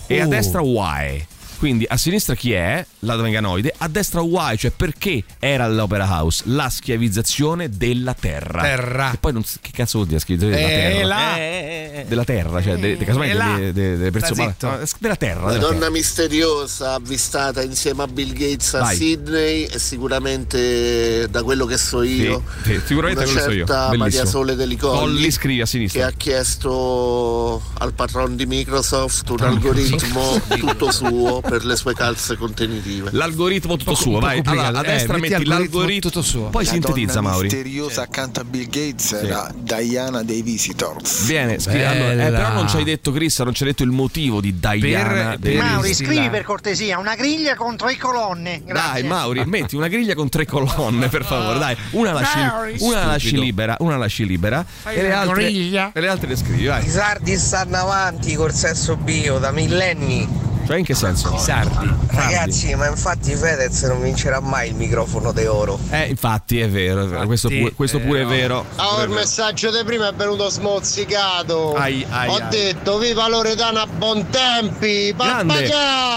E a destra Y. Quindi a sinistra chi è? La meganoide. A destra why, cioè perché era l'Opera House? La schiavizzazione della terra. Terra. E poi non che cazzo vuol dire schiavizzazione della terra? La... Della terra, cioè de, de, casomai delle de, de persone ma, della terra. La donna misteriosa avvistata insieme a Bill Gates a Vai. Sydney è sicuramente da quello che so io. Sì, sì, sicuramente da quello che so io. Bellissimo. Maria Sole Deli Colli scrive a sinistra. Che ha chiesto al patron di Microsoft un algoritmo tutto suo. per le sue calze contenitive. L'algoritmo tutto poco, suo, vai. Allora, a destra eh, metti l'algoritmo, l'algoritmo tutto suo. Poi la sintetizza, Mauri. La misteriosa accanto a Bill Gates sì. era Diana dei Visitors. Bene, scrivi, allora, eh, però non ci hai detto, Chris, non ci hai detto il motivo di Diana. Per, per Mauri, scrivi per cortesia una griglia con tre colonne. Grazie. Dai, Mauri, metti una griglia con tre colonne, per favore, dai. Una lasci, una lasci libera, una lasci libera e le altre griglia. E le altre le scrivi, vai. I sardi stanno avanti col sesso bio da millenni. Cioè in che senso? I sardi. Ragazzi, ma infatti Fedez non vincerà mai il microfono d'oro. Eh, infatti è vero, è vero. Questo, pure, questo pure è vero. Ah, oh, il messaggio di prima è venuto smozzicato. Ai, ai, Ho ai. detto viva Loredana a buon tempi. Grande,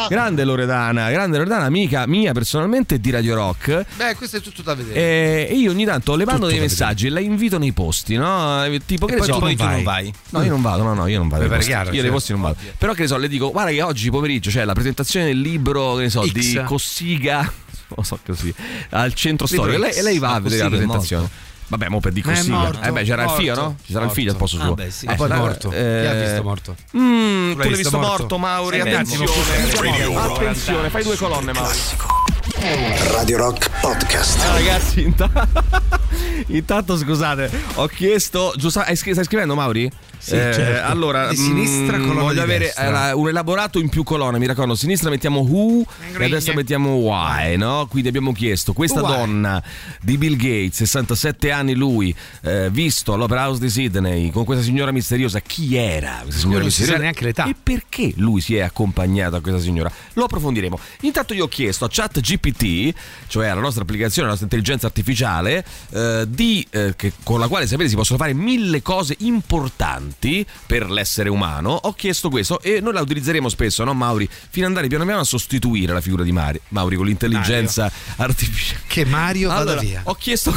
grande Loredana, grande Loredana, amica mia personalmente di Radio Rock. Beh, questo è tutto da vedere. E io ogni tanto le mando tutto dei messaggi e la invito nei posti, no? Tipo che e ne so, tu poi tu non vai. No, io non vado, no, no, io non vado. Beh, posti. Chiaro, io nei posti non vado. Però che ne so, le dico, guarda che oggi pomeriggio cioè la presentazione del libro, che ne so, X. di Cossiga, non so così, al centro storico. E lei, e lei va a vedere la presentazione. Morto. Vabbè, mo per di Cossiga. Eh beh, c'era morto. il figlio, no? Ci sarà morto. il figlio al posto suo. Ah, beh, sì. Ma eh, poi è morto. Eh... Chi ha visto morto? Mm, tu l'hai visto morto, morto Mauri? Sì, attenzione, attenzione, attenzione, fai due colonne, Mauri. Radio Rock Podcast. Ah, ragazzi, intanto, intanto scusate, ho chiesto. Giusto, scri- stai scrivendo, Mauri? Sì, eh, certo. Allora, di sinistra mh, voglio di avere eh, un elaborato in più colonne. Mi raccomando, a sinistra mettiamo who e a destra mettiamo why, no? Quindi abbiamo chiesto questa why. donna di Bill Gates, sessantasette anni lui, eh, visto all'Opera House di Sydney con questa signora misteriosa. Chi era questa signora non misteriosa? Non si sa neanche l'età. E perché lui si è accompagnato a questa signora? Lo approfondiremo. Intanto io ho chiesto a ChatGPT, cioè alla nostra applicazione, alla nostra intelligenza artificiale, eh, di, eh, che, con la quale, sapete, si possono fare mille cose importanti per l'essere umano. Ho chiesto questo e noi la utilizzeremo spesso, no Mauri? Fino ad andare piano piano a sostituire la figura di Mauri, Mauri con l'intelligenza Mario. artificiale. Che Mario allora, vada via. Ho chiesto,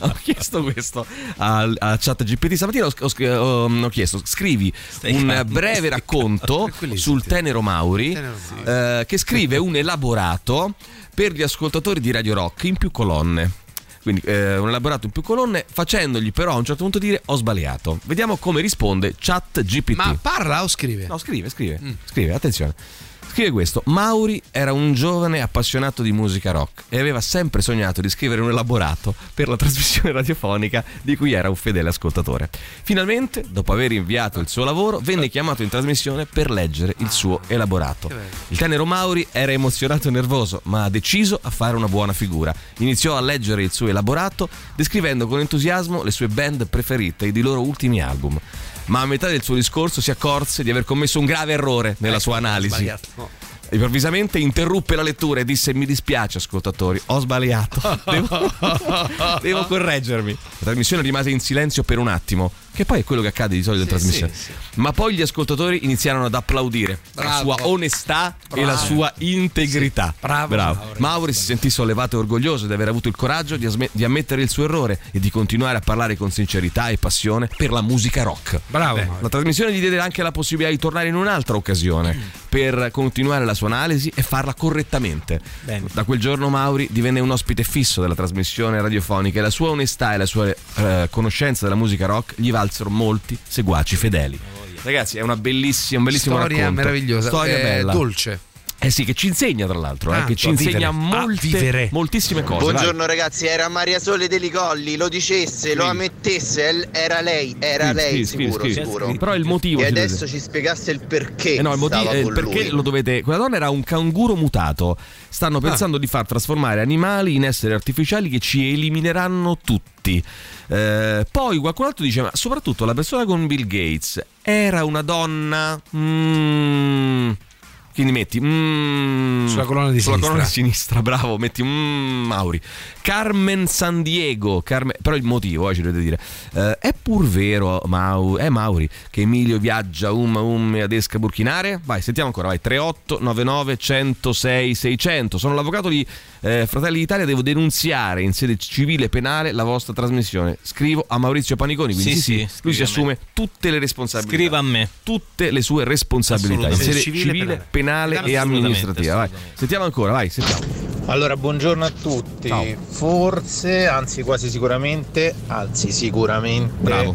ho chiesto questo a, a ChatGPT stamattina, ho, ho, ho chiesto scrivi Stai un calmi. breve racconto sul tenero Mauri tenero, sì. eh, che scrive un elaborato per gli ascoltatori di Radio Rock in più colonne. Quindi eh, un elaborato in più colonne, facendogli però a un certo punto dire ho sbagliato. Vediamo come risponde ChatGPT. Ma parla o scrive? No, scrive, scrive, mm. scrive, attenzione. Scrive questo: Mauri era un giovane appassionato di musica rock e aveva sempre sognato di scrivere un elaborato per la trasmissione radiofonica di cui era un fedele ascoltatore. Finalmente, dopo aver inviato il suo lavoro, venne chiamato in trasmissione per leggere il suo elaborato. Il tenero Mauri era emozionato e nervoso, ma deciso a fare una buona figura. Iniziò a leggere il suo elaborato, descrivendo con entusiasmo le sue band preferite ed i loro ultimi album. Ma a metà del suo discorso si accorse di aver commesso un grave errore nella sua analisi. Improvvisamente interruppe la lettura e disse: mi dispiace ascoltatori, ho sbagliato, devo, devo correggermi. La trasmissione rimase in silenzio per un attimo, che poi è quello che accade di solito sì, in trasmissione sì, sì. Ma poi gli ascoltatori iniziarono ad applaudire bravo. la sua onestà bravo. e la sua integrità sì. bravo, bravo. bravo. Mauri si sentì sollevato e orgoglioso di aver avuto il coraggio di, asme- di ammettere il suo errore e di continuare a parlare con sincerità e passione per la musica rock. Bravo. Beh, la trasmissione gli diede anche la possibilità di tornare in un'altra occasione mm. per continuare la sua analisi e farla correttamente. Bene. Da quel giorno Mauri divenne un ospite fisso della trasmissione radiofonica e la sua onestà e la sua eh, conoscenza della musica rock gli valsero molti seguaci fedeli. Ragazzi, è una bellissima, un bellissimo storia racconto. Meravigliosa. Storia meravigliosa, eh, bella, dolce. Eh sì, che ci insegna tra l'altro, ah, eh, che ci insegna molte, moltissime cose. Buongiorno vai. ragazzi, era Maria Sole dei Licolli, lo dicesse, sì. lo ammettesse, era lei, era sì, lei sì, sicuro, sì, sicuro. Sì. Però il motivo E adesso dovete... ci spiegasse il perché. Eh no, il motivo eh, perché lui. lo dovete. Quella donna era un canguro mutato. Stanno pensando ah. di far trasformare animali in esseri artificiali che ci elimineranno tutti. Eh, poi qualcun altro dice: ma soprattutto la persona con Bill Gates era una donna. Mm. Quindi metti mm, sulla colonna di sulla sinistra. colonna di sinistra, bravo, metti mm, Mauri. Carmen San Diego, Carmen, però il motivo eh, ci dovete dire. Eh, è pur vero, Mau, è Mauri, che Emilio viaggia um um ad esca burchinare? Vai, sentiamo ancora, vai. tre otto nove nove uno zero sei sei zero zero. Sono l'avvocato di eh, Fratelli d'Italia, devo denunziare in sede civile penale la vostra trasmissione. Scrivo a Maurizio Paniconi, quindi sì, sì, sì, lui si assume tutte le responsabilità. Scriva a me. Tutte le sue responsabilità in sede civile, civile penale. penale. Penale e amministrativa. Vai. Sentiamo ancora, vai, sentiamo. Allora, buongiorno a tutti. Ciao. Forse, anzi quasi sicuramente, anzi sicuramente Bravo.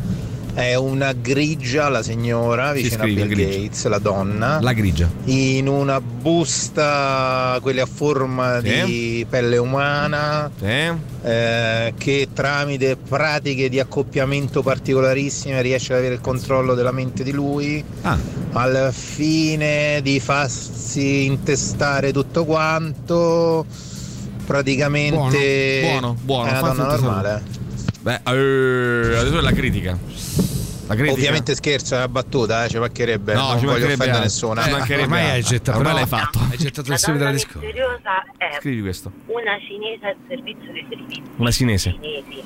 è una grigia la signora vicino scrive, a Bill grigia. Gates, la donna, la grigia, in una busta, quella a forma sì. di pelle umana sì. eh, che tramite pratiche di accoppiamento particolarissime riesce ad avere il controllo della mente di lui ah. al fine di farsi intestare tutto quanto praticamente. Buono, buono, buono. È una donna normale. Beh, eh, adesso è la critica. La critica. Ovviamente scherzo, è una battuta, eh, ci mancherebbe. No, non ci voglio offendere a nessuna. Eh, eh, ormai hai gettato, ormai l'hai fatto. Hai gettato il seguito della discorso. Scrivi questo. Una cinese al servizio dei servizi. Una cinese. Cinesi.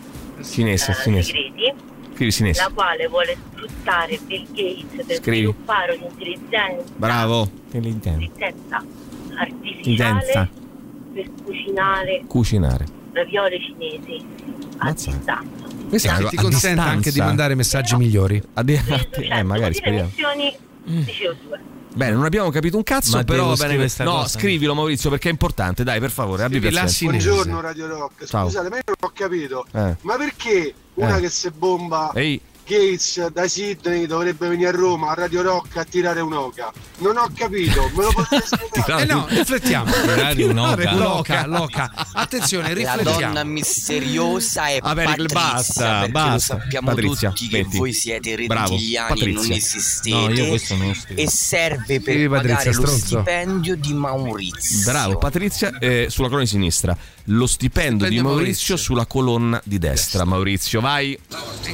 Cinese, cinese. Segreti. Scrivi cinese. La quale vuole sfruttare Bill Gates per Scrivi. sviluppare un'intelligenza. Bravo. Intelligenza artificiale per cucinare. Cucinare. Ravioli cinesi. Azzetta. Questo eh, ti consente anche di mandare messaggi eh, migliori. Eh, magari speriamo. Mm. Bene, non abbiamo capito un cazzo, ma però bene questa No, cosa. Scrivilo Maurizio perché è importante, dai, per favore, abbi pazienza. Buongiorno Radio Rock. Scusate, ma io non ho capito. Eh. Ma perché una eh. che se bomba Ehi. Gates da Sydney dovrebbe venire a Roma a Radio Rock a tirare un'oca? Non ho capito, me lo potete spiegare? Eh no, riflettiamo. Tirare un'oca. L'oca, l'oca. Attenzione, riflettiamo. La donna misteriosa è Vabbè, Patrizia, basta, basta. Sappiamo Patrizia, tutti che metti. Voi siete rettiliani e non esistete. No, io questo non esiste. E serve per sì, Patrizia, pagare stronzo. Lo stipendio di Maurizio. Bravo, Patrizia, eh, sulla colonna di sinistra. Lo stipendio, stipendio di Maurizio, Maurizio sulla colonna di destra. Maurizio, vai.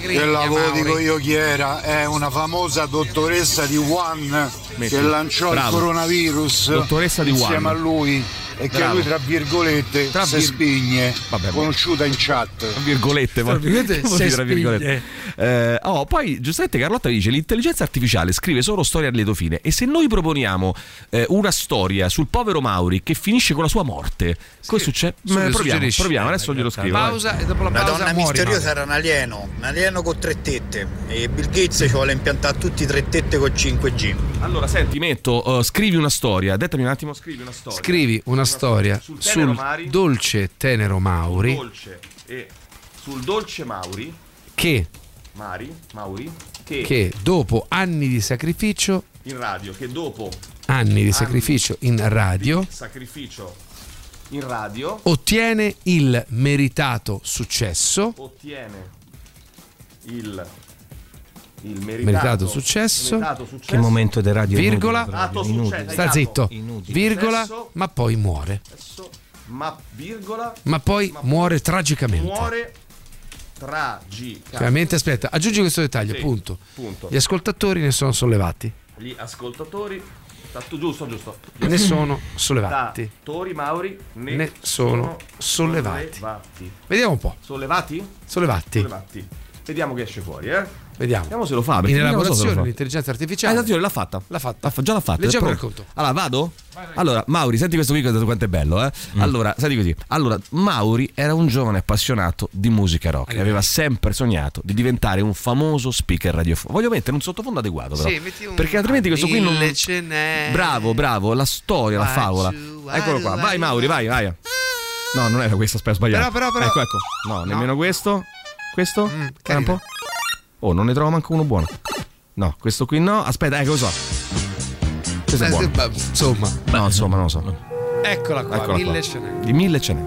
Quella voce dico io chi era, è una famosa dottoressa di Wuhan che lanciò Bravo. il coronavirus dottoressa di insieme Wuhan. a lui e Bravo. che lui tra virgolette tra vir... se spigne Vabbè, conosciuta in chat tra virgolette, tra virgolette, se se tra virgolette. Eh, oh, poi giustamente Carlotta dice l'intelligenza artificiale scrive solo storie a lieto fine e se noi proponiamo eh, una storia sul povero Mauri che finisce con la sua morte sì. cosa succede? Sì, proviamo, proviamo eh, adesso glielo scrivo pausa eh. e dopo la pausa una donna muori, misteriosa madre. Era un alieno un alieno con tre tette e Bill Gates ci vuole impiantare tutti i tre tette col cinque G. Allora senti metto uh, scrivi una storia, dettami un attimo, scrivi una storia. Scrivi una, una storia, storia sul, tenero sul Mari, dolce tenero Mauri. Sul dolce e sul dolce Mauri che Mari, Mauri che, che dopo anni di sacrificio in radio, che dopo anni di anni sacrificio in radio, sacrificio in radio ottiene il meritato successo. Ottiene il il meritato, meritato, successo. meritato successo che momento del radio virgola inutile, radio, inutile. sta zitto inutile. virgola Sesso, ma poi muore Sesso, ma virgola ma poi ma muore tragicamente muore tragicamente Chiaramente, aspetta aggiungi questo dettaglio sì, punto. punto gli ascoltatori ne sono sollevati gli ascoltatori giusto giusto gli ne sono sollevati Tori Mauri ne, ne sono sollevati. sollevati vediamo un po' sollevati sollevati, sollevati. Vediamo che esce fuori, eh? Vediamo. Vediamo se lo fa. In elaborazione so l'intelligenza artificiale. Ah, l'ha fatta. L'ha fatta. L'ha fatta. Già l'ha fatta. Leggiamo il racconto. Allora, vado? Vai, vai. Allora, Mauri, senti questo qui quanto è bello, eh? Mm. Allora, senti così. Allora, Mauri era un giovane appassionato di musica rock. Allora. E aveva sempre sognato di diventare un famoso speaker radiofonico. Voglio mettere un sottofondo adeguato, però. Sì, metti un... Perché altrimenti questo qui non... Bravo, bravo. La storia, la favola. Eccolo qua. Vai, Mauri, vai, vai. No, non era questo, aspetta, sbagliato. Però, però, però... Ecco, ecco. No, nemmeno questo. Questo? Mm, è un po'? Oh, non ne trovo manco uno buono. No, questo qui no. Aspetta, ecco, lo so. Questo è buono. Insomma. No, insomma, non lo so. Eccola qua, Eccola mille ce n'è. Di mille ce n'è.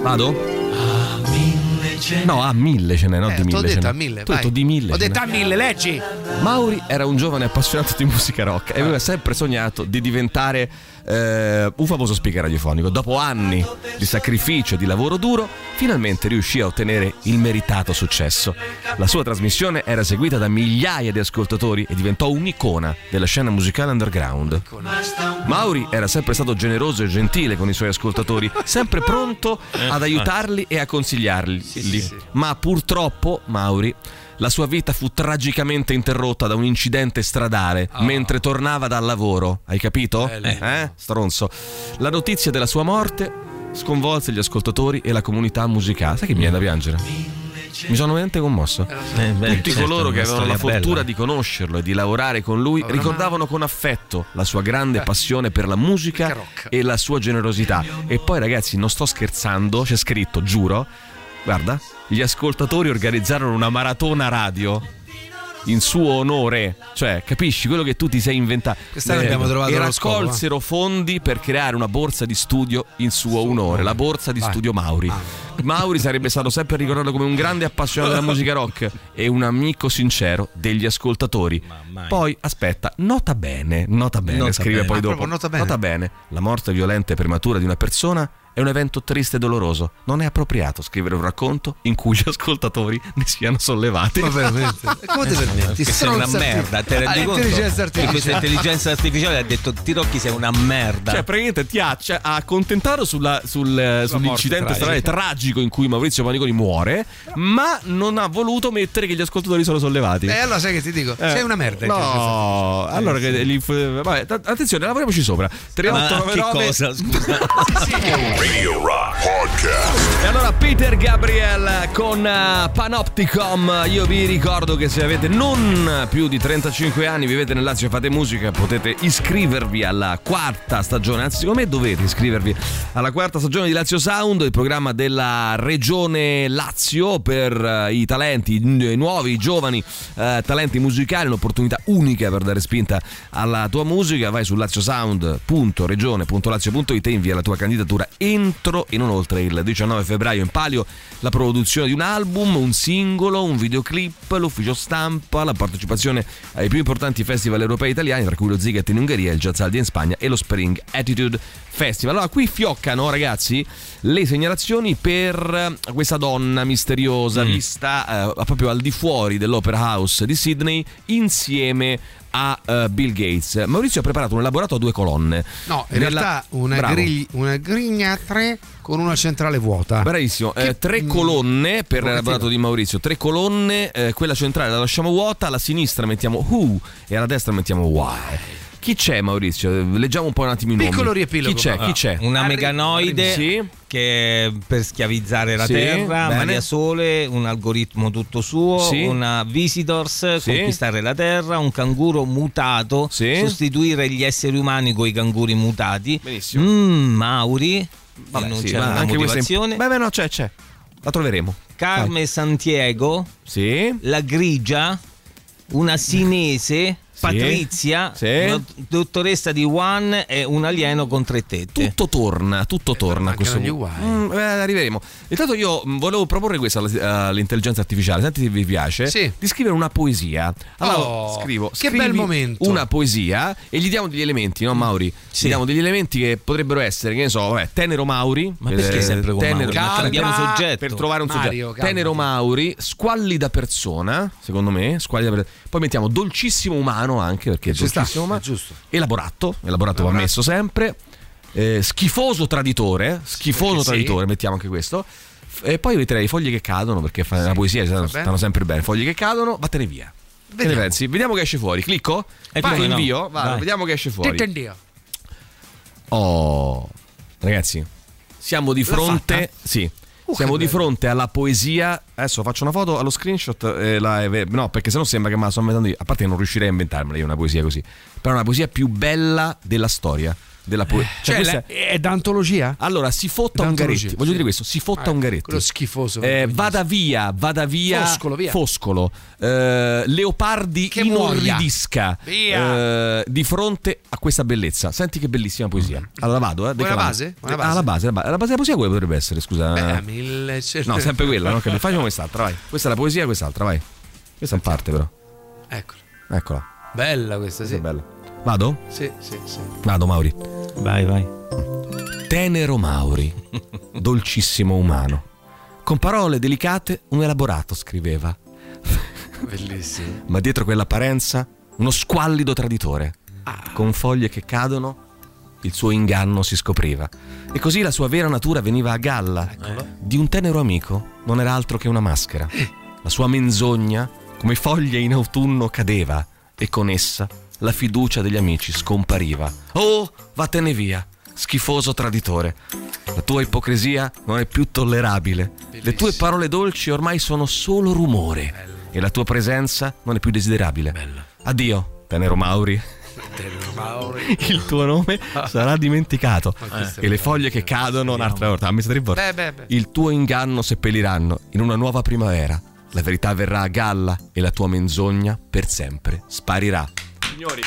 Vado? Ah, mille ce n'è. No, a ah, mille ce n'è, no eh, di mille. Ho detto a mille. Ho detto di mille. Ho detto a mille, leggi. Mauri era un giovane appassionato di musica rock e aveva sempre sognato di diventare Uh, un famoso speaker radiofonico. Dopo anni di sacrificio e di lavoro duro finalmente riuscì a ottenere il meritato successo. La sua trasmissione era seguita da migliaia di ascoltatori e diventò un'icona della scena musicale underground. Mauri era sempre stato generoso e gentile con i suoi ascoltatori, sempre pronto ad aiutarli e a consigliarli sì, sì, sì. Ma purtroppo Mauri la sua vita fu tragicamente interrotta da un incidente stradale oh. mentre tornava dal lavoro. Hai capito? Eh, eh? Stronzo. La notizia della sua morte sconvolse gli ascoltatori e la comunità musicale. Sai che mi viene da piangere? Mi sono veramente commosso. Eh, beh, Tutti certo, coloro che avevano la fortuna bella. di conoscerlo e di lavorare con lui oh, ricordavano con affetto la sua grande beh. passione per la musica e la sua generosità. E poi, ragazzi, non sto scherzando, c'è scritto, giuro. Guarda, gli ascoltatori organizzarono una maratona radio in suo onore, cioè capisci quello che tu ti sei inventato. Quest'anno eh, abbiamo trovato e raccolsero fondi per creare una borsa di studio in suo sì, onore, la borsa di vai. studio Mauri. Ah. Mauri sarebbe stato sempre ricordato come un grande appassionato della musica rock e un amico sincero degli ascoltatori. Poi aspetta, nota bene, nota bene, nota scrive bene. poi ah, dopo. Nota bene. nota bene, la morte violenta e prematura di una persona è un evento triste e doloroso. Non è appropriato scrivere un racconto in cui gli ascoltatori ne siano sollevati. Ma veramente? Come ti permetti? Sei una merda, te rendi ah, conto? Intelligenza artificiale. Questa intelligenza artificiale ha detto Tirocchi sei una merda. Cioè praticamente ti ha, cioè, ha accontentato sulla, sul, sull'incidente morte, tragico in cui Maurizio Paniconi muore, ma non ha voluto mettere che gli ascoltatori sono sollevati. E eh, allora sai che ti dico? Eh, sei una merda. No, allora che li, vabbè, attenzione, lavoriamoci sopra. tre otto nove nove Che cosa? Scusa. Sì, sì. Radio Rock Podcast. E allora Peter Gabriel con uh, Panopticon. Io vi ricordo che se avete non più di trentacinque anni, vivete nel Lazio e fate musica, potete iscrivervi alla quarta stagione. Anzi, secondo me dovete iscrivervi alla quarta stagione di Lazio Sound, il programma della regione Lazio per uh, i talenti i nuovi, i giovani uh, talenti musicali, un'opportunità unica per dare spinta alla tua musica. Vai su laziosound punto regione punto lazio punto it e invia la tua candidatura entro e non oltre il diciannove febbraio. In palio la produzione di un album, un singolo, un videoclip, l'ufficio stampa, la partecipazione ai più importanti festival europei italiani, tra cui lo Zigat in Ungheria, il Jazzaldi in Spagna e lo Spring Attitude Festival. Allora qui fioccano, ragazzi, le segnalazioni per questa donna misteriosa mm. vista eh, proprio al di fuori dell'Opera House di Sydney insieme a uh, Bill Gates. Maurizio ha preparato un elaborato a due colonne. No, in Nella... realtà una, grigli, una griglia tre con una centrale vuota. Bravissimo, che... eh, tre colonne per l'elaborato di Maurizio. Tre colonne, eh, quella centrale la lasciamo vuota, alla sinistra mettiamo who e alla destra mettiamo why. Chi c'è, Maurizio? Leggiamo un po' un attimo i nomi. Piccolo riepilogo. Chi c'è? Ah, Chi c'è? Una Arri... meganoide. Sì. Che per schiavizzare la sì, terra, bene. Maria Sole, un algoritmo tutto suo, sì. una Visitors, sì. conquistare la terra, un canguro mutato, sì. sostituire gli esseri umani con i canguri mutati. Benissimo. Mm, Mauri, Vabbè, non sì, c'è ma anche motivazione. Beh, beh, no, c'è, c'è. La troveremo. Carme Vai. Santiago, sì. la grigia, una sinese. Patrizia, sì. dottoressa di One è un alieno con tre tette. Tutto torna, tutto eh, torna. Questo mm, eh, arriveremo. Intanto io volevo proporre questo all'intelligenza artificiale. Senti se vi piace sì. di scrivere una poesia. Allora oh, scrivo che bel momento. Una poesia e gli diamo degli elementi, no Mauri? Sì. Gli diamo degli elementi che potrebbero essere, che ne so, vabbè, tenero Mauri. Ma perché eh, sempre con tenero, Mauri? Ma cambiamo soggetto per trovare un Mario, soggetto. Tenero Mauri, squallida persona, secondo me, squallida per... Poi mettiamo dolcissimo umano, anche perché è giustissimo, ma è giusto. Elaborato, elaborato va messo sempre. Eh, schifoso traditore, schifoso perché traditore, sì. mettiamo anche questo. E poi metterei i fogli che cadono, perché sì, la poesia stanno, stanno sempre bene. Fogli che cadono, vattene via. Vediamo. Che ne pensi? Vediamo che esce fuori. Clicco? E poi invio, no. vado, vediamo che esce fuori. Oh, ragazzi, siamo di fronte, sì. Uh, siamo di bello. fronte alla poesia. Adesso faccio una foto allo screenshot eh, la, eh, no, perché sennò sembra che me la sto inventando io. A parte che non riuscirei a inventarmela io una poesia così. Però è una poesia più bella della storia della po- cioè, cioè, è, è d'antologia? Allora si fotta Ungaretti, sì. voglio dire questo, si fotta ah, Ungaretti, quello schifoso eh, vada via, vada via Foscolo, via. Foscolo. Eh, Leopardi che inorridisca via. Eh, di fronte a questa bellezza. Senti che bellissima poesia. Allora vado, eh, buona base? Buona base. Ah, la base, la base, la base della poesia quella potrebbe essere, scusa. Beh, mille no, sempre quella, no? Facciamo quest'altra, vai. Questa è la poesia, quest'altra, vai. Questa è in parte però. Eccola. Eccola. Bella questa, sì. Questa è bella. Vado? Sì, sì, sì. Vado, Mauri. Vai, vai. Tenero Mauri, dolcissimo umano. Con parole delicate un elaborato scriveva. Bellissimo. Ma dietro quell'apparenza uno squallido traditore. Ah. Con foglie che cadono il suo inganno si scopriva. E così la sua vera natura veniva a galla. Eccolo. Di un tenero amico non era altro che una maschera. La sua menzogna come foglie in autunno cadeva e con essa la fiducia degli amici scompariva. Oh, vattene via, schifoso traditore. La tua ipocrisia non è più tollerabile. Bellissimo. Le tue parole dolci ormai sono solo rumore. Bello. E la tua presenza non è più desiderabile. Bello. Addio, tenero Mauri. il tuo nome sarà dimenticato eh. e le foglie che cadono un'altra volta. Beh, beh, beh. Il tuo inganno seppelliranno in una nuova primavera. La verità verrà a galla e la tua menzogna per sempre sparirà. Signori,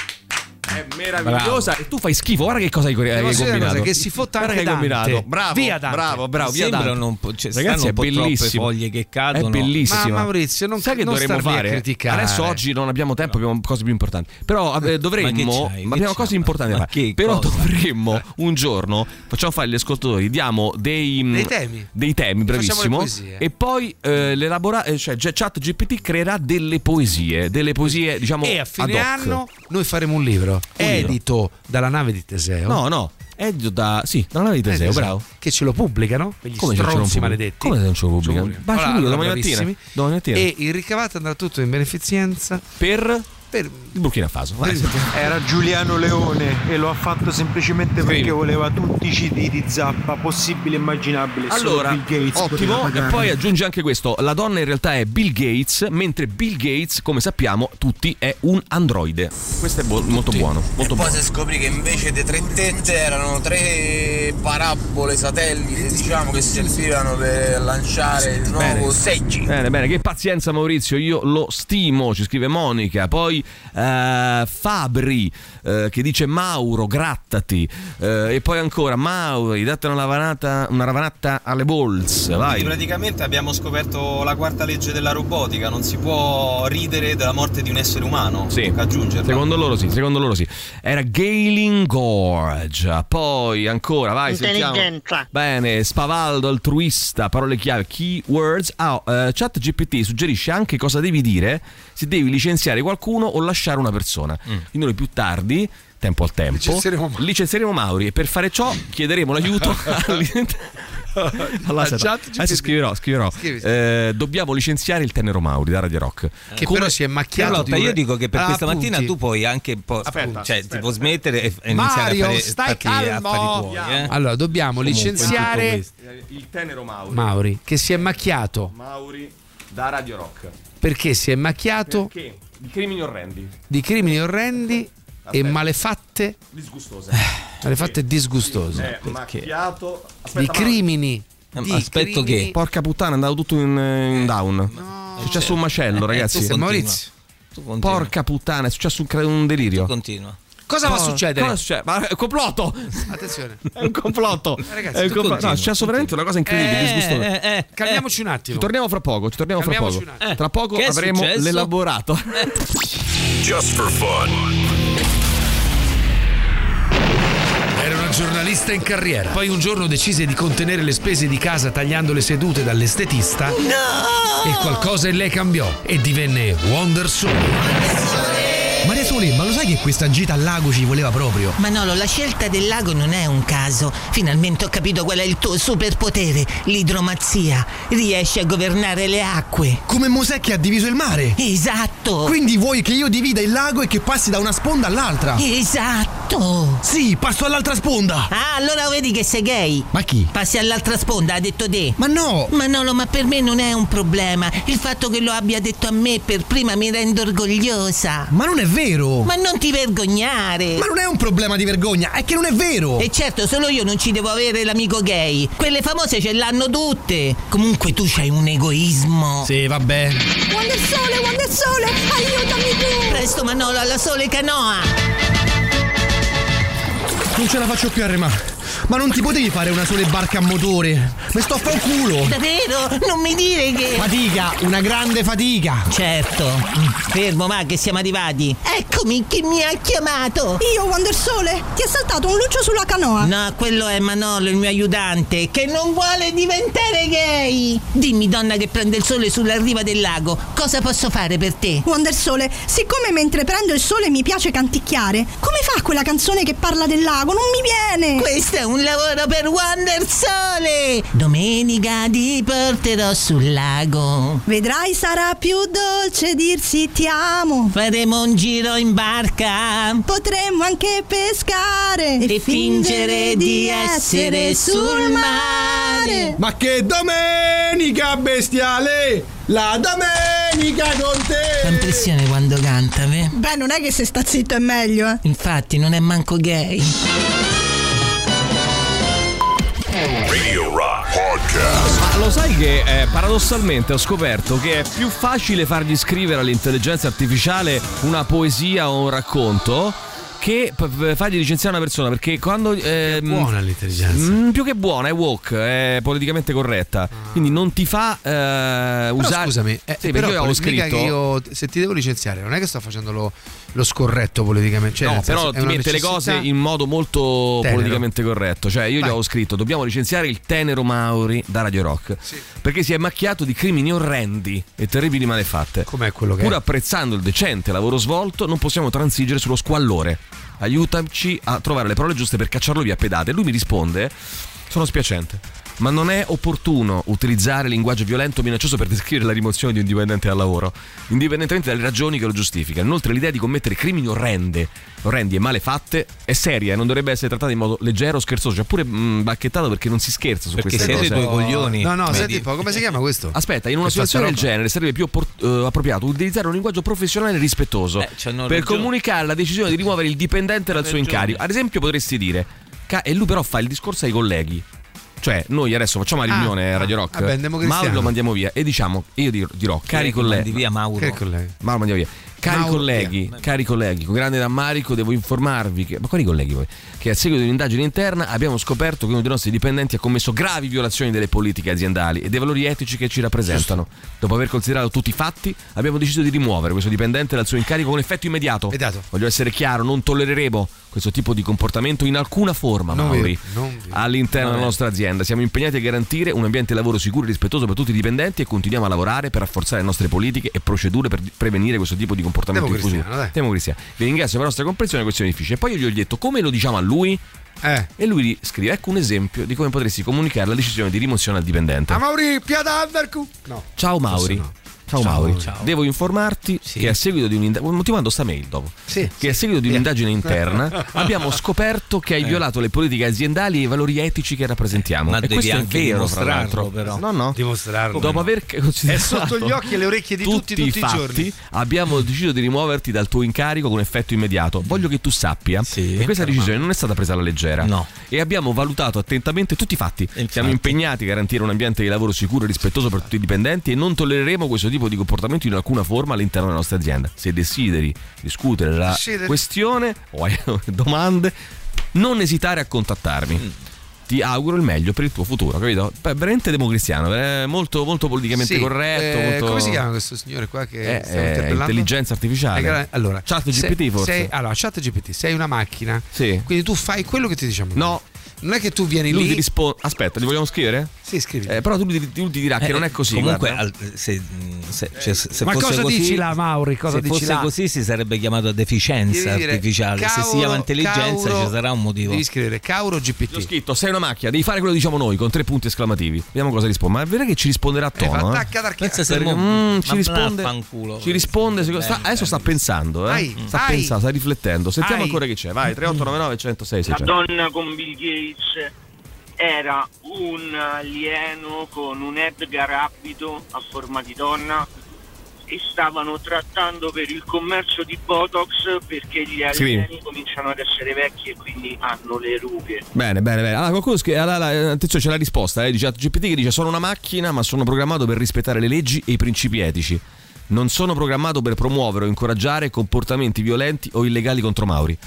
è meravigliosa. Bravo. E tu fai schifo. Guarda che cosa hai, hai combinato. Cosa che si fotta anche Dante. Bravo, via Dante. Bravo, bravo, via Dante. Non po- cioè, ragazzi, è bellissimo. Foglie che cadono. È bellissimo. Ma Maurizio, non sai che non dovremmo fare? Adesso oggi non abbiamo tempo, abbiamo cose più importanti. Però eh, dovremmo, ma, ma abbiamo cose importanti da fare. Però cosa? dovremmo un giorno facciamo fare gli ascoltatori, diamo dei dei temi, dei temi bravissimo. E poi eh, l'elabora, cioè ChatGPT creerà delle poesie, delle poesie, diciamo, e a fine anno noi faremo un libro. Edito dalla nave di Teseo. No, no, edito da sì, dalla nave di Teseo, Teseo, bravo. Che ce lo pubblicano? Quegli Come stronzi maledetti. Come se non ce lo pubblicano? Bacio allora, domani mattina. domani mattina. E il ricavato andrà tutto in beneficenza per per il Burkina Faso. Era Giuliano Leone e lo ha fatto semplicemente Scrivi. perché voleva tutti i C D di Zappa possibili e immaginabili. Allora, Bill Gates, ottimo. E poi aggiunge anche questo: la donna in realtà è Bill Gates, mentre Bill Gates, come sappiamo tutti, è un androide. Questo è bo- molto buono. Molto e buono. Poi si scoprì che invece dei tre tette erano tre parabole satellite, diciamo, che servivano per lanciare il nuovo bene. Seggi. Bene, bene, che pazienza Maurizio, io lo stimo, ci scrive Monica. Poi Uh, Fabri uh, che dice Mauro grattati uh, e poi ancora Mauri date una ravanata, una ravanata alle Balls. Vai. Praticamente abbiamo scoperto la quarta legge della robotica: non si può ridere della morte di un essere umano. Sì, secondo loro sì, secondo loro sì. Era Galen Gorge. Poi ancora vai, intelligenza. Bene, spavaldo altruista, parole chiave, keywords. Ah, uh, ChatGPT suggerisce anche cosa devi dire se devi licenziare qualcuno o lasciare una persona. Mm. Quindi noi più tardi, tempo al tempo, licenzieremo, licenzieremo Mauri e per fare ciò chiederemo l'aiuto alla chat. Adesso scriverò, scriverò. Eh, dobbiamo licenziare il tenero Mauri da Radio Rock. Che Come... però si è macchiato. Allora, di... Io dico che per ah, questa appunti. mattina tu puoi anche po- aspetta, cioè, aspetta, ti puoi smettere e iniziare Mario, a fare stai calmo. Affari tuoi, eh? Allora dobbiamo Comunque, licenziare il tenero Mauri. Mauri che si è macchiato. Mauri da Radio Rock. Perché si è macchiato? Perché? Di crimini orrendi. Di crimini orrendi aspetta. e malefatte disgustose. Malefatte disgustose. Sì, macchiato. Aspetta, di crimini. Di Aspetto crimini. che. Porca puttana, è andato tutto in, in down. No. È successo un macello, eh, ragazzi. Maurizio. Porca puttana, è successo un, un delirio. Tu continua. Cosa oh, va a succedere? Cosa Ma è un complotto! Attenzione, è un complotto. Ragazzi, è un complotto. No, è successo veramente una cosa incredibile. Eh, disgustosa. Eh, eh, Calmiamoci eh. un attimo. Ci torniamo fra poco. Ci torniamo fra poco. Eh. Tra poco che avremo successo? l'elaborato. Eh. Just for fun. Era una giornalista in carriera. Poi un giorno decise di contenere le spese di casa tagliando le sedute dall'estetista. No! E qualcosa in lei cambiò e divenne Wonder Sony. Maria Sole, ma lo sai che questa gita al lago ci voleva proprio? Ma no, la scelta del lago non è un caso. Finalmente ho capito qual è il tuo superpotere, l'idromazia. Riesci a governare le acque. Come Mosè che ha diviso il mare. Esatto. Quindi vuoi che io divida il lago e che passi da una sponda all'altra. Esatto. Sì, passo all'altra sponda. Ah, allora vedi che sei gay. Ma chi? Passi all'altra sponda, ha detto te. Ma no. Ma no, ma per me non è un problema. Il fatto che lo abbia detto a me per prima mi rende orgogliosa. Ma non è vero. Vero. Ma non ti vergognare. Ma non è un problema di vergogna, è che non è vero. E certo, solo io non ci devo avere l'amico gay. Quelle famose ce l'hanno tutte. Comunque tu c'hai un egoismo. Sì, vabbè. Wonder Sole, Wonder Sole, aiutami tu. Presto Manolo, alla Sole Canoa. Non ce la faccio più a remare. Ma non ti potevi fare una sola barca a motore? Mi sto a fare un culo! Davvero? Non mi dire che... Fatica, una grande fatica! Certo! Fermo, ma che siamo arrivati! Eccomi, chi mi ha chiamato? Io, Wonder Sole! Ti è saltato un luccio sulla canoa! No, quello è Manolo, il mio aiutante, che non vuole diventare gay! Dimmi, donna che prende il sole sulla riva del lago, cosa posso fare per te? Wonder Sole, siccome mentre prendo il sole mi piace canticchiare, come fa quella canzone che parla del lago? Non mi viene! Questa è un lavoro per Wonder Sole. Domenica ti porterò sul lago. Vedrai sarà più dolce dirsi ti amo. Faremo un giro in barca. Potremmo anche pescare. E, e fingere di essere sul mare. Ma che domenica! domenica bestiale, la domenica con te. Fa impressione quando canta, beh? Beh, non è che se sta zitto è meglio, eh? Infatti, non è manco gay. Radio Rock Podcast. Ma lo sai che eh, paradossalmente ho scoperto che è più facile fargli scrivere all'intelligenza artificiale una poesia o un racconto che fargli licenziare una persona, perché quando eh, è buona l'intelligenza, mh, più che buona è woke, è politicamente corretta, quindi non ti fa eh, usare. Scusami, eh, sì, però io avevo scritto che io, se ti devo licenziare, non è che sto facendo lo, lo scorretto politicamente, cioè, no, però ti mette le cose in modo molto tenero, politicamente corretto. Cioè, io Vai. gli avevo scritto: dobbiamo licenziare il tenero Mauri da Radio Rock, sì, perché si è macchiato di crimini orrendi e terribili malefatte. Com'è quello che pur è? Apprezzando il decente lavoro svolto, non possiamo transigere sullo squallore. Aiutaci a trovare le parole giuste per cacciarlo via a pedate. Lui mi risponde: sono spiacente, ma non è opportuno utilizzare linguaggio violento o minaccioso per descrivere la rimozione di un dipendente dal lavoro, indipendentemente dalle ragioni che lo giustificano. Inoltre, l'idea di commettere crimini orrende, orrendi e malefatte è seria e non dovrebbe essere trattata in modo leggero o scherzoso. Cioè, pure mh, bacchettato, perché non si scherza su perché queste cose. Perché siete due coglioni. No, no, senti un po', come si chiama questo? Aspetta, in una che situazione del genere sarebbe più oppor- eh, appropriato utilizzare un linguaggio professionale rispettoso eh, per ragione. comunicare la decisione di rimuovere il dipendente dal suo incarico. Ad esempio, potresti dire, e lui però fa il discorso ai colleghi. Cioè, noi adesso facciamo una riunione ah, Radio Rock, vabbè, Mauro lo mandiamo via e diciamo, io dirò, cari colleghi, via Mauro. Cari colleghi, Mauro mandiamo via. Cari Mauro, colleghi, via. cari colleghi, con grande rammarico devo informarvi che, ma quali colleghi voi? Che a seguito di un'indagine interna abbiamo scoperto che uno dei nostri dipendenti ha commesso gravi violazioni delle politiche aziendali e dei valori etici che ci rappresentano. Giusto. Dopo aver considerato tutti i fatti, abbiamo deciso di rimuovere questo dipendente dal suo incarico con effetto immediato. Edato. Voglio essere chiaro, non tollereremo questo tipo di comportamento in alcuna forma, non Mauri, vi, non vi. all'interno non della nostra azienda. Siamo impegnati a garantire un ambiente di lavoro sicuro e rispettoso per tutti i dipendenti e continuiamo a lavorare per rafforzare le nostre politiche e procedure per prevenire questo tipo di comportamento in futuro. Temo Cristiano. Vi ringrazio per la vostra comprensione, questione difficile. E poi io gli ho detto come lo diciamo a lui. Eh. E lui scrive: ecco un esempio di come potresti comunicare la decisione di rimozione al dipendente. A Mauri, piada No. Ciao Mauri. No. Ciao, ciao Mauri, ciao. Devo informarti sì. che a seguito di un'indagine ti mando sta mail dopo sì, che sì. a seguito di un'indagine interna abbiamo scoperto che hai eh. violato le politiche aziendali e i valori etici che rappresentiamo. Ma e devi questo anche è vero, fra l'altro, però. No, no. Dimostrarlo. Dopo no. aver considerato è sotto gli occhi e le orecchie di tutti, tutti, tutti i, i giorni, abbiamo deciso di rimuoverti dal tuo incarico con effetto immediato. Voglio che tu sappia sì, che questa decisione ma... non è stata presa alla leggera. No. E abbiamo valutato attentamente tutti i fatti. Infatti. Siamo impegnati a garantire un ambiente di lavoro sicuro e rispettoso per tutti i dipendenti e non tollereremo questo tipo di comportamento in alcuna forma all'interno della nostra azienda. Se desideri discutere la desideri. questione o hai domande, non esitare a contattarmi. Mm. Ti auguro il meglio per il tuo futuro, capito? Beh, veramente democristiano, eh, molto molto politicamente sì, corretto. Eh, molto... Come si chiama questo signore qua che eh, stiamo interpellando? Intelligenza artificiale. Allora, ChatGPT forse. Sei, allora, ChatGPT, sei una macchina. Sì. Quindi tu fai quello che ti diciamo. No. Non è che tu vieni lui lì. Lui ti risponde. Aspetta, li vogliamo scrivere? Sì, scrivi. Eh, però tu lui ti, ti dirà eh, che non è così. Comunque, al, se, se, cioè, se, se ma fosse cosa così, dici là, Mauri? Cosa se dici fosse là? Così si sarebbe chiamata deficienza dire, artificiale. Cauro, se si chiama intelligenza, Cauro, ci sarà un motivo. Devi scrivere Cauro G P T. Ho scritto: sei una macchina, devi fare quello che diciamo noi con tre punti esclamativi. Vediamo cosa risponde. Ma è vero che ci risponderà a tono. Eh, eh? Pensa se mo- mm, ci risponde. Fanculo, ci risponde. Bene, sta, bene, adesso sta pensando. Eh? Ai, sta ai, pensando, sta riflettendo. Sentiamo ai. ancora che c'è. Vai, tre otto nove nove uno zero sei. La donna con Bill Gates era un alieno con un Edgar abito a forma di donna e stavano trattando per il commercio di Botox perché gli alieni sì. cominciano ad essere vecchi e quindi hanno le rughe. Bene, bene, bene. Allora, qualcuno scrive, allora, attenzione, c'è la risposta eh, di ChatGPT che dice: sono una macchina ma sono programmato per rispettare le leggi e i principi etici. Non sono programmato per promuovere o incoraggiare comportamenti violenti o illegali contro Mauri.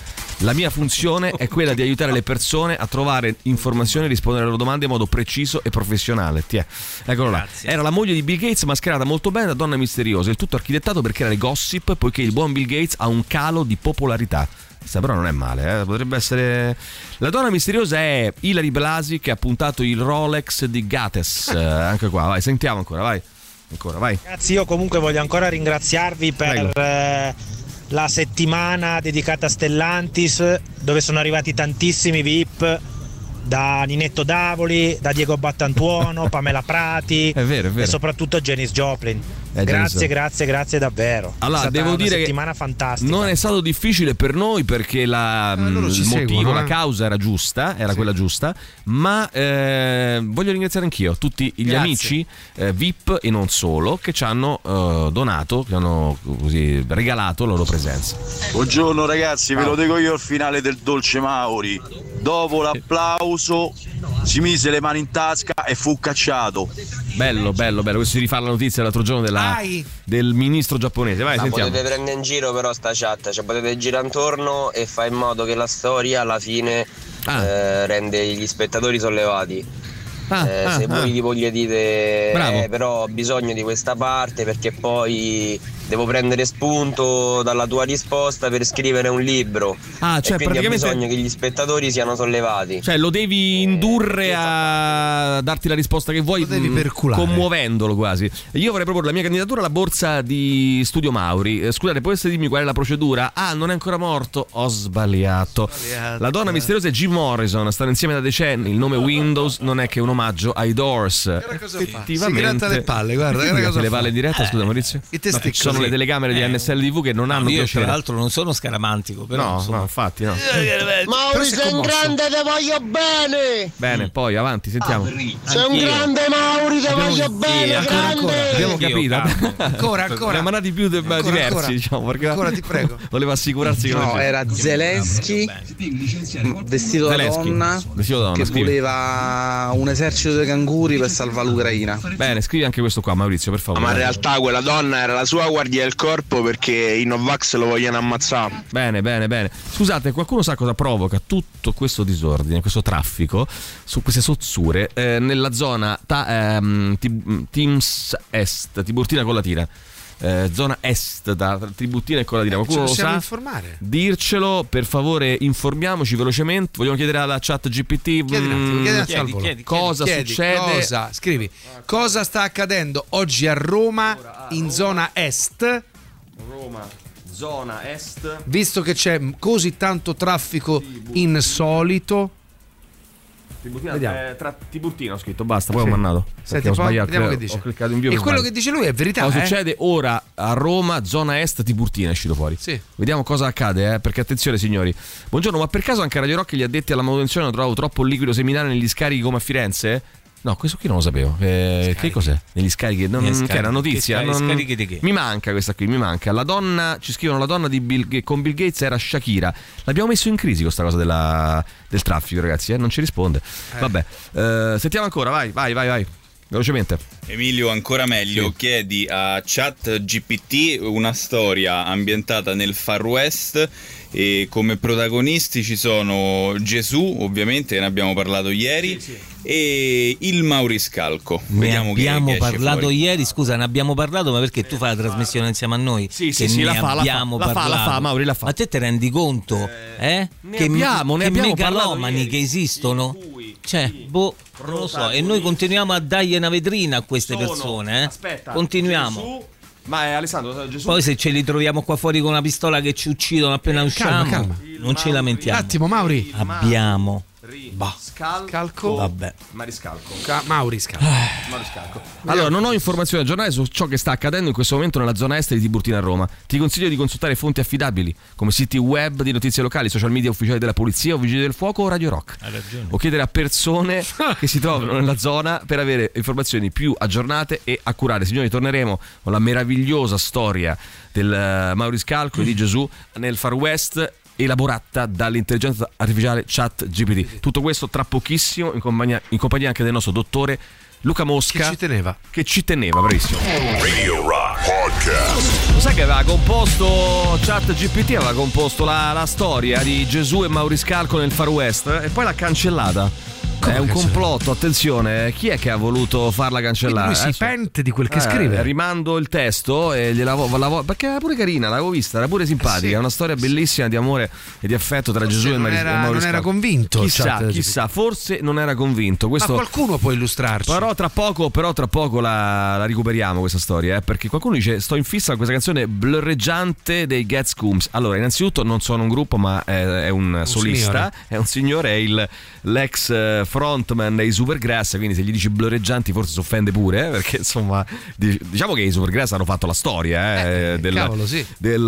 La mia funzione è quella di aiutare le persone a trovare informazioni e rispondere alle loro domande in modo preciso e professionale. Tiè. Eccolo là. Era la moglie di Bill Gates mascherata molto bene da donna misteriosa. Il tutto architettato per creare gossip, poiché il buon Bill Gates ha un calo di popolarità. Questa però non è male, eh? Potrebbe essere. La donna misteriosa è Hilary Blasi, che ha puntato il Rolex di Gates. Eh, anche qua, vai, sentiamo ancora, vai. Ancora, vai. Ragazzi, io comunque voglio ancora ringraziarvi per eh, la settimana dedicata a Stellantis, dove sono arrivati tantissimi V I P, da Ninetto Davoli, da Diego Battantuono, Pamela Prati è vero, è vero. E soprattutto Janis Joplin. Eh, grazie, grazie, grazie davvero. Allora, è stata devo una dire settimana che fantastica. Non è stato difficile per noi perché la, eh, mh, ci il motivo, seguono, la eh? causa era giusta, era sì. quella giusta. Ma eh, voglio ringraziare anch'io tutti gli grazie. amici eh, V I P e non solo che ci hanno eh, donato, che hanno così regalato la loro presenza. Buongiorno ragazzi, ve lo dico io al finale del Dolce Mauri. Dopo l'applauso si mise le mani in tasca e fu cacciato. Bello, bello, bello. Questo si rifà la notizia l'altro giorno della del ministro giapponese. Vai, ma sentiamo. Potete prendere in giro però sta chat, cioè potete girare intorno e fare in modo che la storia alla fine ah. eh, rende gli spettatori sollevati. Ah, eh, ah, se voi ah. tipo gli dite eh, però ho bisogno di questa parte perché poi devo prendere spunto dalla tua risposta per scrivere un libro. Ah, cioè, e quindi praticamente ho bisogno che gli spettatori siano sollevati. Cioè lo devi indurre eh, a darti la risposta che vuoi, devi perculare, commuovendolo quasi. Io vorrei proporre la mia candidatura alla borsa di Studio Mauri. Scusate, potete dirmi qual è la procedura? Ah, non è ancora morto, ho sbagliato, sbagliato. La donna misteriosa è Jim Morrison, stanno insieme da decenni, il nome Windows non è che un omaggio ai Doors. Effettivamente si gratta le palle, guarda che cosa le palle in diretta, eh, scusa Maurizio, e te no, ci sono le telecamere eh. di N S L T V che non hanno no, io piacere. Tra l'altro non sono scaramantico, però no, sono... no infatti no. Maurizio sei un grande, te voglio bene. Bene, poi avanti, sentiamo. Ah, sei un grande Mauri, te voglio Abbiamo... bene, sì, ancora, grande. Abbiamo capito. Ancora, ancora. ancora. Ne ha mandati più de... ancora, diversi, ancora. diciamo, perché ancora ti prego. Voleva assicurarsi che no, era Zelensky vestito da donna che voleva un esercito dei canguri per salvare l'Ucraina. Bene, scrivi anche questo qua, Maurizio, per favore. Ma in realtà quella donna era la sua guardia del corpo perché i Novax lo vogliono ammazzare. Bene, bene, bene. Scusate, qualcuno sa cosa provoca tutto questo disordine, questo traffico, su queste sozzure eh, nella zona ta, ehm, t- Teams Est, Tiburtina Collatina. Eh, zona est da Tiburtina e Collatina, qualcuno lo sa? Informare. Dircelo per favore, informiamoci velocemente. Vogliamo chiedere alla chat G P T chiedi, mm, chiedi, chiedi, chiedi, cosa chiedi, succede cosa, scrivi cosa sta accadendo oggi a Roma, ora, a in Roma. Zona est Roma, zona est, visto che c'è così tanto traffico Tiburtina. Insolito Tiburtina, eh, tra Tiburtina ho scritto, basta, poi sì. ho mandato. Senti, ho sbagliato, ho, che dice. ho cliccato in bio. E quello male. Che dice lui è verità. Cosa eh? succede ora a Roma, zona est Tiburtina, è uscito fuori. Sì. Vediamo cosa accade, eh? Perché attenzione signori. Buongiorno, ma per caso anche Radio Rock gli addetti alla manutenzione hanno trovato troppo liquido seminale negli scarichi come a Firenze? No, questo qui non lo sapevo. Eh, che cos'è? Negli scarichi? Non, Negli scarichi. Che è una notizia. Che non... scarichi di che? Mi manca questa qui, mi manca. La donna, ci scrivono, la donna di Bill, che con Bill Gates era Shakira. L'abbiamo messo in crisi questa cosa della, del traffico, ragazzi. Eh? Non ci risponde. Eh. Vabbè, eh, sentiamo ancora. Vai, vai, vai, vai. Velocemente. Emilio, ancora meglio, sì. chiedi a ChatGPT una storia ambientata nel Far West. E come protagonisti ci sono Gesù, ovviamente, ne abbiamo parlato ieri, sì, sì. e il Mauriscalco. Ne Vediamo abbiamo che parlato fuori. ieri, scusa, ne abbiamo parlato, ma perché eh, tu fai la trasmissione insieme a noi? Sì, sì, che sì, la fa, abbiamo la fa, parlato. La fa, la fa, Mauri, la fa. Ma te te rendi conto eh, eh? che, abbiamo, che megalomani che esistono? Cioè, boh, non lo so, e noi continuiamo a dargli una vetrina a queste sono, persone, eh? Aspetta, continuiamo. Gesù, ma è Alessandro Gesù. Poi se ce li troviamo qua fuori con una pistola che ci uccidono appena eh, usciamo, calma, calma. non ci lamentiamo. Un attimo, Mauri. Abbiamo Mariscalco, vabbè. Mariscalco. Ca- Mauriscalco. Mauriscalco. Allora, non ho informazioni aggiornate su ciò che sta accadendo in questo momento nella zona est di Tiburtina a Roma. Ti consiglio di consultare fonti affidabili come siti web di notizie locali, social media ufficiali della polizia o Vigili del Fuoco o Radio Rock. Hai ragione. O chiedere a persone che si trovano nella zona per avere informazioni più aggiornate e accurate. Signori, torneremo con la meravigliosa storia del Mauriscalco e di Gesù nel Far West, elaborata dall'intelligenza artificiale ChatGPT. Tutto questo tra pochissimo in compagnia, in compagnia anche del nostro dottore Luca Mosca, che ci teneva, che ci teneva bravissimo. Radio Rock Podcast. Lo sai che aveva composto ChatGPT, aveva composto la, la storia di Gesù e Mauriscalco nel Far West e poi l'ha cancellata. Come è un cancellare? Complotto, attenzione, chi è che ha voluto farla cancellare? Quindi lui si eh? pente di quel che eh, scrive. Rimando il testo e gliela vo- la vo- perché era pure carina, l'avevo vista, era pure simpatica, eh sì, una storia bellissima sì. di amore e di affetto tra forse Gesù e Mauriscalco. Non, Maris- non era convinto, chissà, cioè, chissà, forse non era convinto. Questo... Ma qualcuno può illustrarci. Però tra poco, però tra poco la, la recuperiamo questa storia, eh, perché qualcuno dice "Sto in fissa con questa canzone blurreggiante dei Gats Coombs". Allora, innanzitutto non sono un gruppo, ma è, è un, un solista, signore. È un signore, è il l'ex frontman dei Supergrass, quindi se gli dici Bloreggianti forse si offende pure, eh, perché insomma diciamo che i Supergrass hanno fatto la storia eh, eh, del, cavolo, sì. del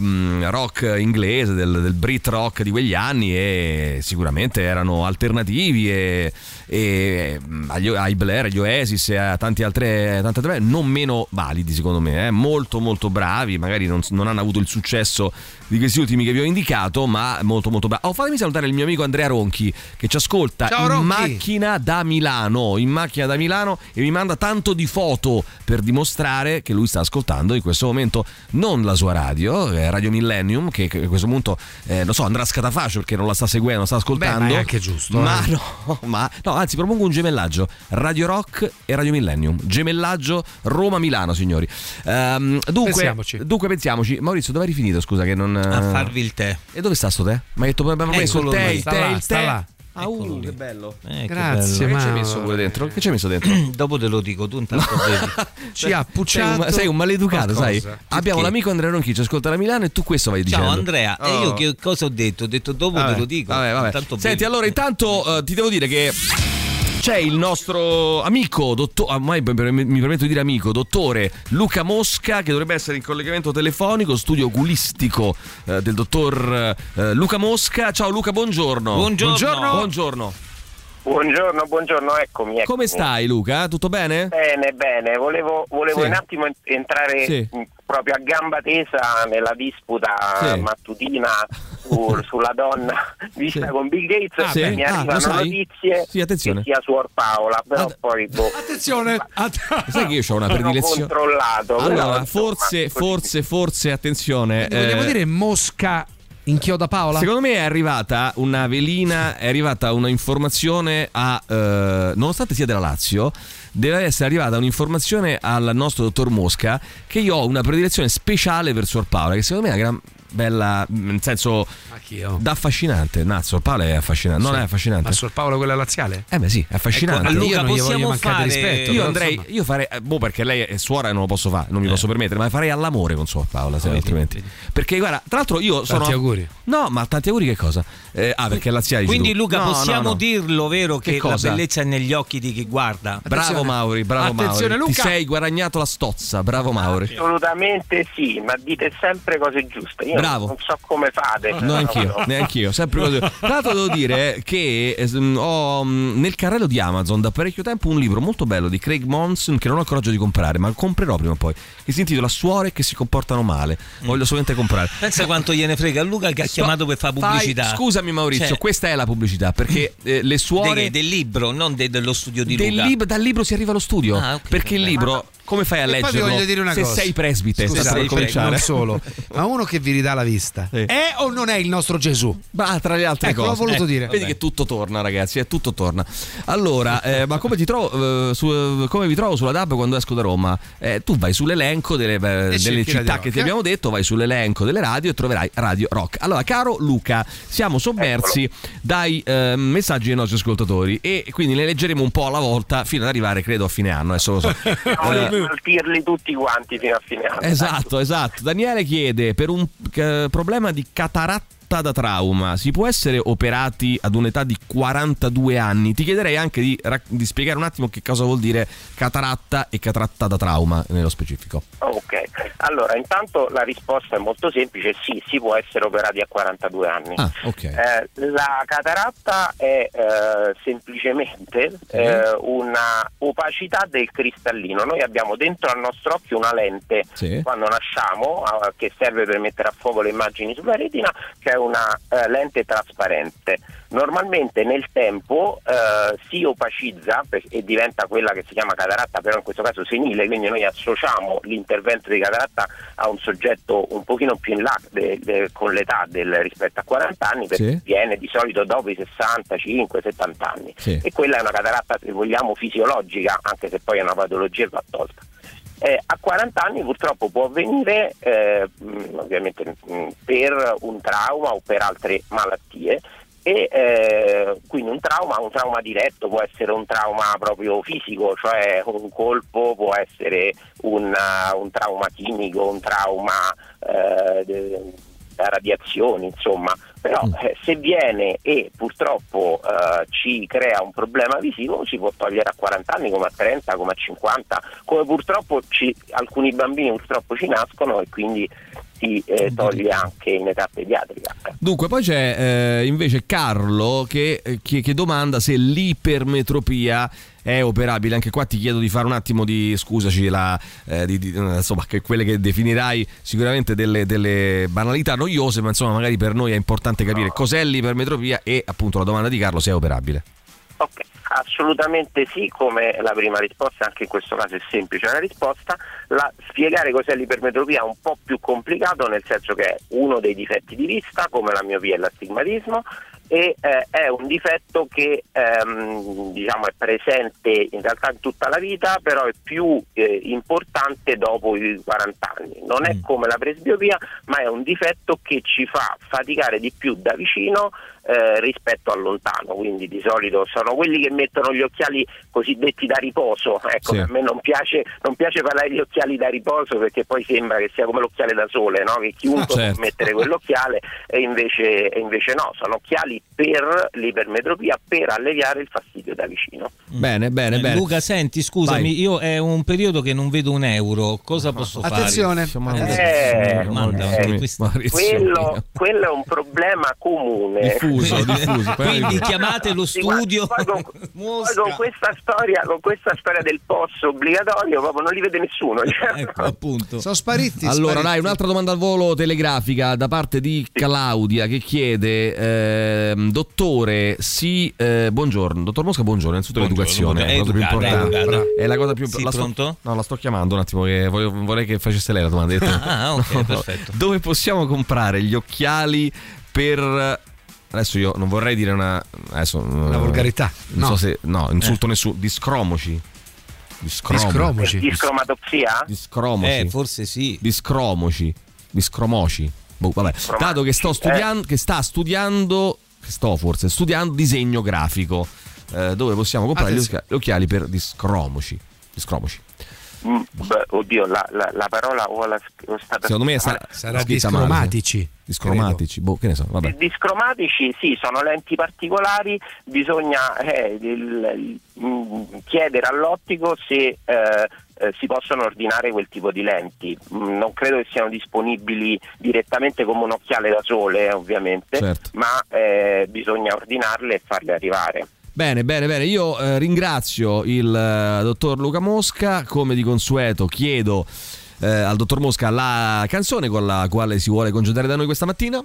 um, rock inglese, del, del Brit rock di quegli anni, e sicuramente erano alternativi e, e agli, ai Blair, agli Oasis e a tanti altre, tante altre non meno validi secondo me, eh, molto molto bravi, magari non, non hanno avuto il successo di questi ultimi che vi ho indicato, ma molto molto bravi. Oh, fatemi salutare il mio amico Andrea Ronchi che ci ascolta. Ciao, in Ronchi. macchina da Milano, in macchina da Milano, e mi manda tanto di foto per dimostrare che lui sta ascoltando in questo momento non la sua radio, eh, Radio Millennium, che, che a questo punto eh, non so, andrà a scatafascio perché non la sta seguendo, non sta ascoltando. Beh, ma è anche giusto. Ma eh. no, ma no, anzi propongo un gemellaggio, Radio Rock e Radio Millennium, gemellaggio Roma-Milano, signori. Um, dunque, pensiamoci. dunque pensiamoci, Maurizio, dove eri finito? Scusa che non a farvi il tè. E dove sta sto tè? Mi ha detto abbiamo messo il tè, il tè, il tè. Ah, uh, che bello, eh, grazie. Che, bello. Ma... che ci hai messo pure dentro? Che ci hai messo dentro? Dopo te lo dico, tu intanto ci ha pucciato. Sei un, sei un maleducato, qualcosa. sai? Abbiamo che... l'amico Andrea Ronchi, ci ascolta da Milano, e tu questo vai dicendo. Ciao Andrea, oh. e io che cosa ho detto? Ho detto dopo vabbè, te lo dico. Vabbè, vabbè. Senti, bello. allora intanto uh, ti devo dire che c'è il nostro amico, dottor, ormai mi permetto di dire amico, dottore Luca Mosca, che dovrebbe essere in collegamento telefonico, studio oculistico eh, del dottor eh, Luca Mosca. Ciao Luca, buongiorno. Buongiorno. Buongiorno. Buongiorno. Buongiorno, buongiorno, eccomi, eccomi. Come stai Luca? Tutto bene? Bene, bene, volevo, volevo sì. un attimo entrare sì. proprio a gamba tesa nella disputa sì. mattutina su, sulla donna vista sì. con Bill Gates. Ah, sì. Mi arrivano ah, notizie sì, che sia Suor Paola, però Ad... poi boh. Attenzione, Att- sai che io ho una predilezione. Controllato. Allora, forse, forse, forse, attenzione. Eh... Vogliamo dire Mosca inchioda Paola? Secondo me è arrivata una velina, è arrivata una informazione a eh, nonostante sia della Lazio, deve essere arrivata un'informazione al nostro dottor Mosca che io ho una predilezione speciale per Suor Paola, che secondo me è una gran bella, nel senso Anch'io. da affascinante. No, Suor Paola è affascinante, non sì. è affascinante. Ma Suor Paola quella laziale? Eh beh sì, è affascinante. Ecco, Luca, io non gli voglio mancare fare... rispetto. Io andrei, io farei, boh, perché lei è suora e non lo posso fare, non mi eh. posso permettere, ma farei all'amore con Suor Paola, se oh, altrimenti. Vedi. Perché guarda, tra l'altro io tanti sono tanti auguri. No, ma tanti auguri che cosa? Eh, ah, perché laziale. Quindi tu. Luca, no, possiamo no, no. dirlo, vero, che, che cosa? La bellezza è negli occhi di chi guarda. Attenzione. Bravo Mauri, bravo Attenzione, Mauri. Luca. Ti sei guadagnato la stozza, bravo Mauri. Assolutamente sì, ma dite sempre cose giuste. Io Bravo. non so come fate. No, no, anch'io, no. neanch'io. Sempre così. Tra l'altro devo dire che ho nel carrello di Amazon da parecchio tempo un libro molto bello di Craig Monson che non ho il coraggio di comprare, ma lo comprerò prima o poi. Che si intitola Suore che si comportano male. Mm. Voglio solamente comprare. Pensa quanto gliene frega a Luca che ha Sto... chiamato per fare pubblicità. Fai... Scusami Maurizio, cioè... questa è la pubblicità, perché eh, le suore de, del libro, non de, dello studio di del Luca. Lib... Dal libro si arriva allo studio, ah, okay, perché il libro ma... come fai a leggerlo dire una se cosa. sei presbite? Scusa, sei cominciare. Non solo, ma uno che vi ridà la vista sì. è o non è il nostro Gesù? Ma tra le altre ecco, cose, l'ho voluto eh, dire. Vedi vabbè. che tutto torna, ragazzi, è tutto torna. Allora, eh, ma come ti trovo? Eh, su, come vi trovo sulla D A B quando esco da Roma? Eh, tu vai sull'elenco delle, eh, delle città che ti abbiamo detto, vai sull'elenco delle radio e troverai Radio Rock. Allora, caro Luca, siamo sommersi Eccolo. dai eh, messaggi dei nostri ascoltatori e quindi ne leggeremo un po' alla volta fino ad arrivare, credo, a fine anno. Adesso lo so. eh, Saltirli tutti quanti fino a fine anno. Esatto, esatto. Daniele chiede: per un eh, problema di cataratta da trauma si può essere operati ad un'età di quarantadue anni? Ti chiederei anche di, di spiegare un attimo che cosa vuol dire cataratta e cataratta da trauma nello specifico. Ok, allora intanto la risposta è molto semplice: sì, si può essere operati a quarantadue anni. Ah, okay. eh, la cataratta è eh, semplicemente okay. eh, una opacità del cristallino. Noi abbiamo dentro al nostro occhio una lente sì. quando nasciamo eh, che serve per mettere a fuoco le immagini sulla retina, che è una eh, lente trasparente. Normalmente nel tempo eh, si opacizza e diventa quella che si chiama cataratta, però in questo caso senile, quindi noi associamo l'intervento di cataratta a un soggetto un pochino più in là de, de, con l'età del, rispetto a quaranta anni, perché sì. viene di solito dopo i sessantacinque settanta anni sì. e quella è una cataratta, se vogliamo, fisiologica, anche se poi è una patologia e va tolta. Eh, a quaranta anni purtroppo può avvenire eh, ovviamente mh, per un trauma o per altre malattie. E eh, quindi un trauma, un trauma diretto può essere un trauma proprio fisico, cioè un colpo, può essere un, uh, un trauma chimico, un trauma eh, da radiazioni, insomma Però eh, se viene e purtroppo eh, ci crea un problema visivo, si può togliere a quaranta anni, come a trenta, come a cinquanta, come purtroppo ci, alcuni bambini purtroppo ci nascono e quindi si eh, toglie anche in età pediatrica. Dunque poi c'è eh, invece Carlo che, che, che domanda se l'ipermetropia è operabile. Anche qua ti chiedo di fare un attimo di, scusaci, la, eh, di, di, insomma, che quelle che definirai sicuramente delle, delle banalità noiose, ma insomma magari per noi è importante capire no. cos'è l'ipermetropia e appunto la domanda di Carlo se è operabile. Ok, assolutamente sì, come la prima risposta, anche in questo caso è semplice la risposta. La, spiegare cos'è l'ipermetropia è un po' più complicato, nel senso che è uno dei difetti di vista, come la miopia e l'astigmatismo, e eh, è un difetto che ehm, diciamo è presente in realtà in tutta la vita, però è più eh, importante dopo i quaranta anni. Non è come la presbiopia, ma è un difetto che ci fa faticare di più da vicino eh, rispetto a lontano, quindi di solito sono quelli che mettono gli occhiali cosiddetti da riposo, ecco, sì. A me non piace, non piace parlare di occhiali da riposo perché poi sembra che sia come l'occhiale da sole, no? Che chiunque ah, certo. può mettere quell'occhiale, e invece, e invece no, sono occhiali per l'ipermetropia, per alleviare il fastidio da vicino. Bene, bene, bene. Luca, senti, scusami, vai. Io è un periodo che non vedo un euro, cosa posso Attenzione. fare? Attenzione, eh, eh, eh, quello, quello è un problema comune. Diffuso, diffuso. Quindi chiamate lo studio. Poi con, poi con questa storia, con questa storia del P O S obbligatorio, proprio non li vede nessuno. Cioè. Ecco, appunto. Sono spariti. Allora, dai, un'altra domanda al volo telegrafica da parte di Claudia che chiede. Eh, Dottore, sì, eh, buongiorno. Dottor Mosca, buongiorno. Innanzitutto l'educazione è la cosa più importante. È la cosa più sì, la sto, pronto? No, la sto chiamando un attimo. Che voglio, vorrei che facesse lei la domanda. Ah, ok, no, perfetto. Dove possiamo comprare gli occhiali per... Adesso io non vorrei dire una... Adesso, una volgarità. Non no. so se... No, insulto eh. nessuno. Discromoci. Discromoci. Discromoci. Discromatopsia? Discromoci. Eh, forse sì. Discromoci. Discromoci. Boh, vabbè. Discromoci. Dato che sto studiando... Eh. Che sta studiando... sto forse studiando disegno grafico, eh, dove possiamo comprare gli occhiali, gli occhiali per discromoci discromoci mm, beh, oddio la, la, la parola o la, o stata secondo me sarà, sarà discromatici male. Discromatici, boh, che ne so, vabbè. Discromatici, sì, sono lenti particolari, bisogna eh, il, il, chiedere all'ottico se eh, Eh, si possono ordinare quel tipo di lenti. Mm, non credo che siano disponibili direttamente come un occhiale da sole, eh, ovviamente, certo. ma eh, bisogna ordinarle e farle arrivare. Bene, bene, bene. Io eh, ringrazio il eh, dottor Luca Mosca, come di consueto chiedo eh, al dottor Mosca la canzone con la quale si vuole congedare da noi questa mattina.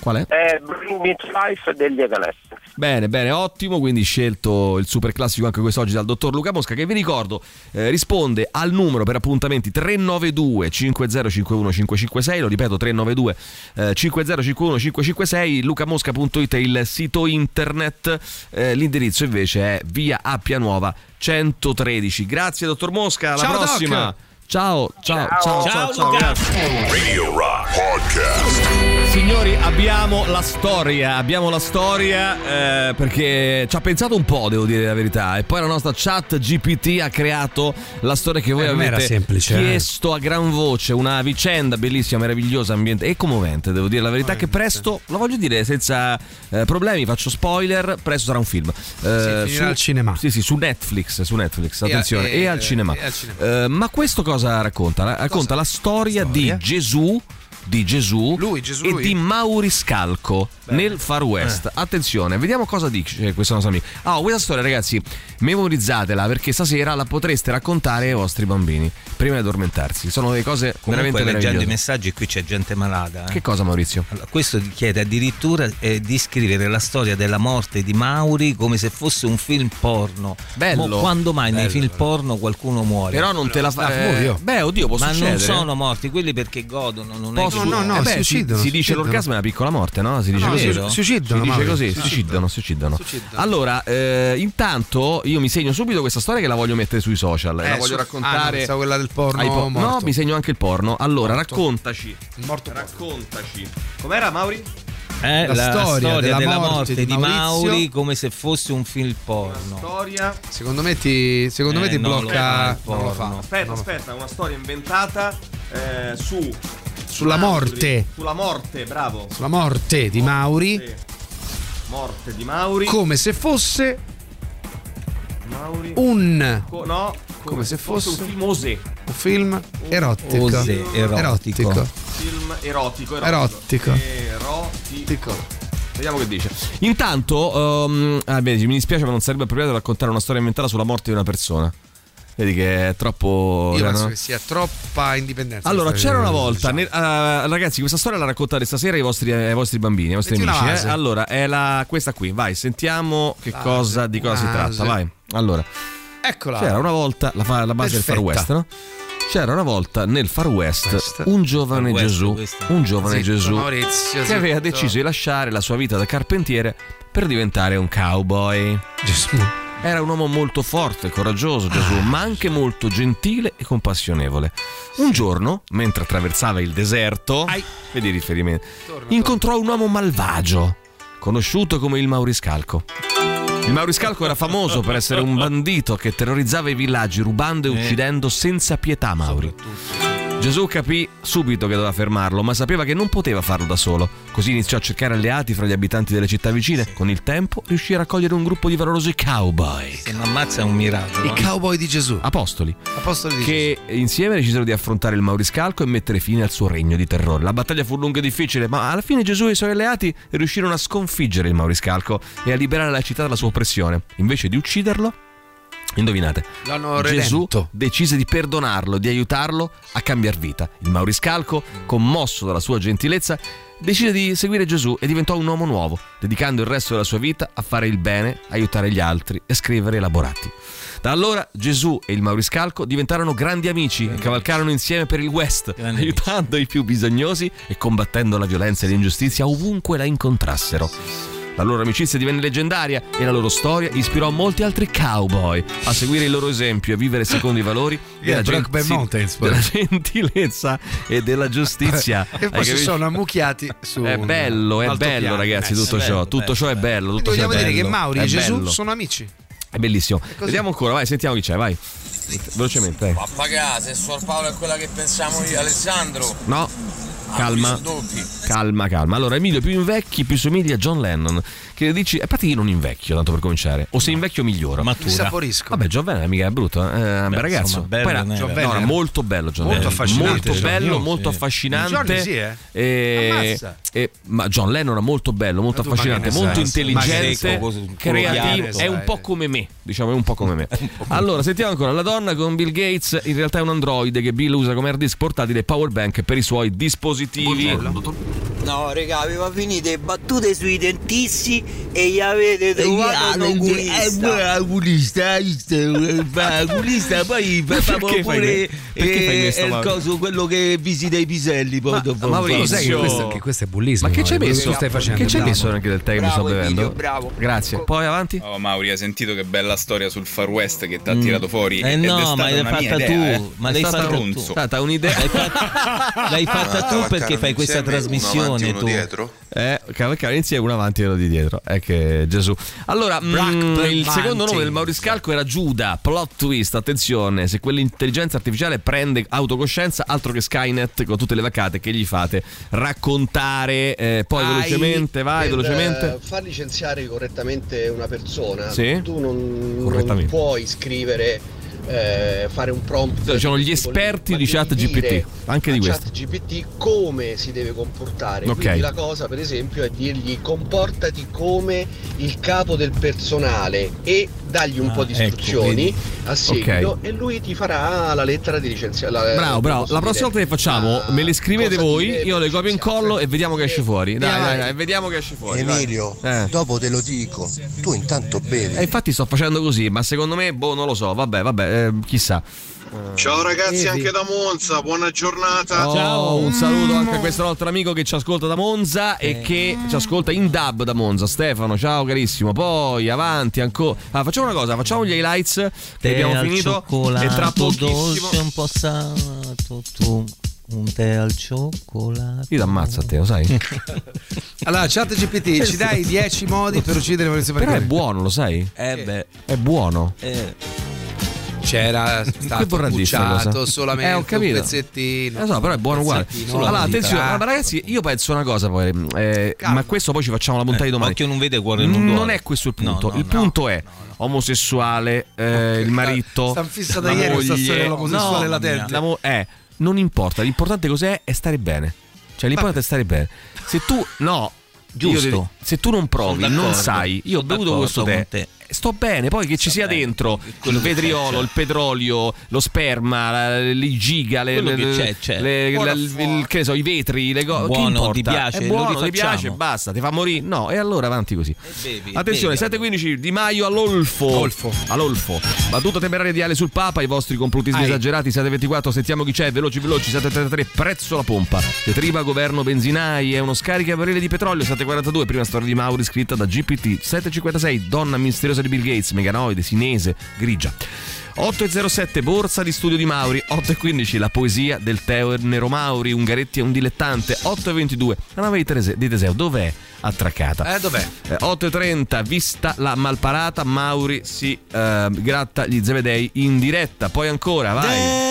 Qual è? Eh, Bring Me to Life degli Evanescence. Bene, bene, ottimo. Quindi scelto il super classico anche quest'oggi dal dottor Luca Mosca, che vi ricordo eh, risponde al numero per appuntamenti tre nove due cinque zero cinque uno cinque cinque sei. Lo ripeto, tre nove due eh, cinque zero cinque uno cinque cinque sei. lucamosca punto it è il sito internet, eh, l'indirizzo invece è via Appia Nuova centotredici. Grazie dottor Mosca, alla ciao, prossima doc. Ciao, ciao, ciao, ciao, ciao, ciao, grazie. Radio Rock Podcast. Signori, abbiamo la storia, abbiamo la storia eh, perché ci ha pensato un po', devo dire la verità, e poi la nostra chat G P T ha creato la storia che voi eh, avete semplice, chiesto eh. a gran voce, una vicenda bellissima, meravigliosa, ambiente e commovente, devo dire la verità, che presto, lo voglio dire senza eh, problemi, faccio spoiler, presto sarà un film. Eh, sì, su, al cinema. Sì, sì, su Netflix, su Netflix, attenzione, e, a, e, e al cinema. E al cinema. Eh, ma questo cosa Cosa racconta? Racconta cosa? la storia, storia di Gesù, di Gesù, lui, Gesù e lui. di Mauriscalco. Bene. Nel Far West. Eh. Attenzione, vediamo cosa dice questo nostro amico. Ah, oh, questa storia, ragazzi, memorizzatela perché stasera la potreste raccontare ai vostri bambini prima di addormentarsi. Sono delle cose comunque veramente leggendo i messaggi, qui c'è gente malata. Eh? Che cosa, Maurizio? Allora, questo ti chiede addirittura eh, di scrivere la storia della morte di Mauri come se fosse un film porno. Bello. Ma quando mai Bello, nei film però. porno qualcuno muore? Però non te la fa. Eh, beh, oddio, può Ma succedere. non sono morti quelli perché godono, non Posso... è No, no, no, eh beh, si, si, si dice l'orgasmo è una piccola morte, no? Si dice, no, vero? Si, si uccidono, si dice così, si uccidono, si uccidono. Allora, eh, intanto io mi segno subito questa storia che la voglio mettere sui social, eh, la voglio su... raccontare. Ah, quella del porno. Po- morto. No, mi segno anche il porno. Allora, morto. raccontaci. Morto raccontaci. Com'era, Mauri? Eh, la, la storia, storia della, della morte, morte di, di Mauri come se fosse un film porno. Una storia. Secondo me ti, secondo eh, me ti blocca. Lo, non lo fa. Aspetta, no. aspetta, una storia inventata eh, su. sulla morte. Sulla morte, bravo. Sulla morte di Mauri. Morte di Mauri. Come se fosse Mauri. Un Co- no, come, come se fosse, fosse un film osé. Un film erotico. Osé, erotico. Erotico. Film erotico, erotico. Erotico. Erotico. Vediamo che dice. Intanto um, ah, beh, mi dispiace ma non sarebbe appropriato raccontare una storia inventata sulla morte di una persona. Vedi che è troppo. Io penso no? che sia troppa indipendenza. Allora c'era una volta ne, uh, ragazzi, questa storia la raccontate stasera ai vostri, ai vostri bambini, ai vostri Metti amici eh? Allora è la, questa qui. Vai, sentiamo che base, cosa di cosa base. si tratta. Vai. Allora, eccola. C'era una volta la, fa, la base Perfetta. del Far West, no? C'era una volta nel Far West, West. un giovane West, Gesù, West. un giovane zitto, Gesù Maurizio, che aveva deciso di lasciare la sua vita da carpentiere per diventare un cowboy. Gesù era un uomo molto forte, coraggioso, Gesù, ah, ma anche molto gentile e compassionevole. Un giorno, mentre attraversava il deserto, Ai. vedi i riferimenti, torno, incontrò torno. un uomo malvagio, conosciuto come il Mauriscalco. Il Mauriscalco era famoso per essere un bandito che terrorizzava i villaggi rubando e uccidendo senza pietà Mauri. Gesù capì subito che doveva fermarlo, ma sapeva che non poteva farlo da solo. Così iniziò a cercare alleati fra gli abitanti delle città vicine. Con il tempo riuscì a raccogliere un gruppo di valorosi cowboy. Se non ammazza è un miracolo. I cowboy di Gesù. Apostoli. Apostoli di che Gesù. Insieme decisero di affrontare il Mauriscalco e mettere fine al suo regno di terrore. La battaglia fu lunga e difficile, ma alla fine Gesù e i suoi alleati riuscirono a sconfiggere il Mauriscalco e a liberare la città dalla sua oppressione. Invece di ucciderlo, indovinate, l'hanno Gesù redento. decise di perdonarlo, di aiutarlo a cambiar vita. Il Mauriscalco, commosso dalla sua gentilezza, decise di seguire Gesù e diventò un uomo nuovo, dedicando il resto della sua vita a fare il bene, aiutare gli altri e scrivere elaborati. Da allora Gesù e il Mauriscalco diventarono grandi amici grandi e cavalcarono amici. insieme per il West, grandi aiutando amici. i più bisognosi e combattendo la violenza e l'ingiustizia ovunque la incontrassero. La loro amicizia divenne leggendaria e la loro storia ispirò molti altri cowboy a seguire il loro esempio e vivere secondo i valori della, yeah, gen- della gentilezza e della giustizia. E poi si sono ammucchiati su È bello, è bello ragazzi, tutto bello, ciò, bello, tutto bello, ciò bello. è bello. Tutto vogliamo ciò dire bello. che Mauri e Gesù bello. sono amici. È bellissimo. È Vediamo ancora, vai, sentiamo chi c'è, vai. Velocemente. Pappaga, se Suor Paolo è quella che pensiamo io, Alessandro. No. Calma, calma, calma. Allora, Emilio, più invecchi, più somiglia a John Lennon. Che dici? A parte io non invecchio, tanto per cominciare. O se invecchio miglioro. Ma tu saporisco. Vabbè, John Lennon mica è brutto. Eh, beh, bel ragazzo. Insomma, bello, era, John no, era molto bello John Lennon. Molto affascinante. Molto bello, John, molto sì. affascinante. John, sì, eh. e, e, ma John Lennon era molto bello, molto ma affascinante, molto intelligente, creativo. È un po' come me, diciamo, è un po' come me. po allora, sentiamo ancora la donna con Bill Gates. In realtà è un androide che Bill usa come hard disk portatile e power bank per i suoi dispositivi. No, regà, aveva finito le battute sui dentisti e gli avete trovato un oculista. Eh, oculista, oculista, poi perché pure il coso, quello che visita i piselli. Poi dopo Maurizio, questo, questo è bullismo. Ma che ci hai messo? Stai facendo? Che ci hai messo anche del tè che mi sto bevendo? Bravo. Grazie. Poi avanti. Oh, Mauri, hai sentito che bella storia sul Far West che ti ha tirato fuori? Eh no, ma l'hai fatta tu. Ma l'hai fatta tu. È stata un'idea. L'hai fatta tu. Perché fai questa trasmissione uno uno tu dietro? Eh, cavalcare insieme uno avanti e uno di dietro. È che Gesù. Allora, mh, il secondo nome del Mauriscalco era Giuda. Plot twist, attenzione, se quell'intelligenza artificiale prende autocoscienza, altro che Skynet con tutte le vacate che gli fate raccontare. Eh, poi vai, velocemente, vai per, velocemente. Far licenziare correttamente una persona. Sì? Tu non, non puoi scrivere. Eh, fare un prompt, diciamo gli esperti di ChatGPT, anche di questo ChatGPT come si deve comportare, okay. Quindi la cosa per esempio è dirgli comportati come il capo del personale e dagli un ah, po' di istruzioni, ecco, a seguito, okay. E lui ti farà la lettera di licenziamento. Bravo, bravo. La prossima volta che facciamo me le scrivete voi, io le copio in collo e vediamo che esce fuori. Dai, eh, dai, dai, vediamo che esce fuori. Emilio, eh. dopo te lo dico, tu intanto bevi. E eh, infatti sto facendo così, ma secondo me, boh, non lo so, vabbè, vabbè, eh, chissà. Ciao ragazzi, Evi. anche da Monza, buona giornata. Oh, ciao, un saluto anche a questo nostro amico che ci ascolta da Monza e che ci ascolta in dub da Monza. Stefano, ciao carissimo. Poi avanti ancora. Ah, facciamo una cosa, facciamo gli highlights che abbiamo finito e tra pochissimo un po' salato tu. Un tè al cioccolato. Io ti ammazzo a te, lo sai? Allora, ChatGPT, ci dai dieci modi per uccidere Maurizio Parrini? Però è buono, lo sai? Eh beh, è buono. Eh. c'era stato bruciato solamente eh, ho capito. un pezzettino. Eh, so, però è buono uguale. Allora, attenzione, ah, ragazzi, io penso una cosa poi, eh, ma questo poi ci facciamo la bontà eh, di domani. Occhio non vede, cuore non duole. Non è questo il punto. No, no, il punto no, è no, no. omosessuale, eh, okay, il marito, sta fissa da ieri questa storia dell'omosessuale no, latente. La mo- eh, non importa, l'importante cos'è? È stare bene. Cioè l'importante è stare bene. Se tu no, giusto. Io, se tu non provi, non sai. Io ho bevuto questo tè. Te. Sto bene, poi che ci sia bene. dentro quello il vetriolo, il petrolio, lo sperma, la, le giga, le, le, che c'è, c'è. Le, la, il, che ne so, i vetri, le cose. Buono, ti piace, è buono, ti piace, basta, ti fa morire. No, e allora avanti così. Bevi, attenzione, sette e quindici Di Maio all'Olfo. Olfo. All'Olfo. Battuta temeraria di Ale sul Papa, i vostri complotismi Ai. esagerati. sette e ventiquattro sentiamo chi c'è, veloci, veloci. sette e trentatré prezzo alla pompa. Detriva governo benzinai, è uno scaricabarile di petrolio. sette e quarantadue prima storia di Mauri scritta da G P T. sette e cinquantasei donna misteriosa di Bill Gates, meganoide, cinese, grigia. otto e zero sette borsa di studio di Mauri. Otto e quindici la poesia del Teo Nero Mauri, Ungaretti è un dilettante. Otto e ventidue la nave di Teseo dov'è attraccata? Eh dov'è? otto e trenta vista la malparata, Mauri si eh, gratta gli zebedei in diretta. Poi ancora vai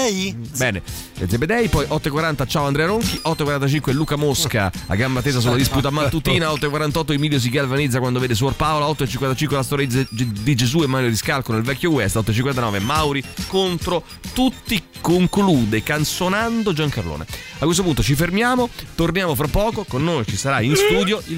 Dei. Bene, zebedei. Poi otto e quaranta ciao Andrea Ronchi. Otto e quarantacinque Luca Mosca a gamba tesa sulla disputa mattutina. Otto e quarantotto Emilio si galvanizza quando vede Suor Paola. Otto e cinquantacinque la storia di Gesù e Mario Riscalco nel vecchio West. Otto e cinquantanove Mauri contro tutti, conclude canzonando Giancarlone. A questo punto ci fermiamo, torniamo fra poco, con noi ci sarà in studio il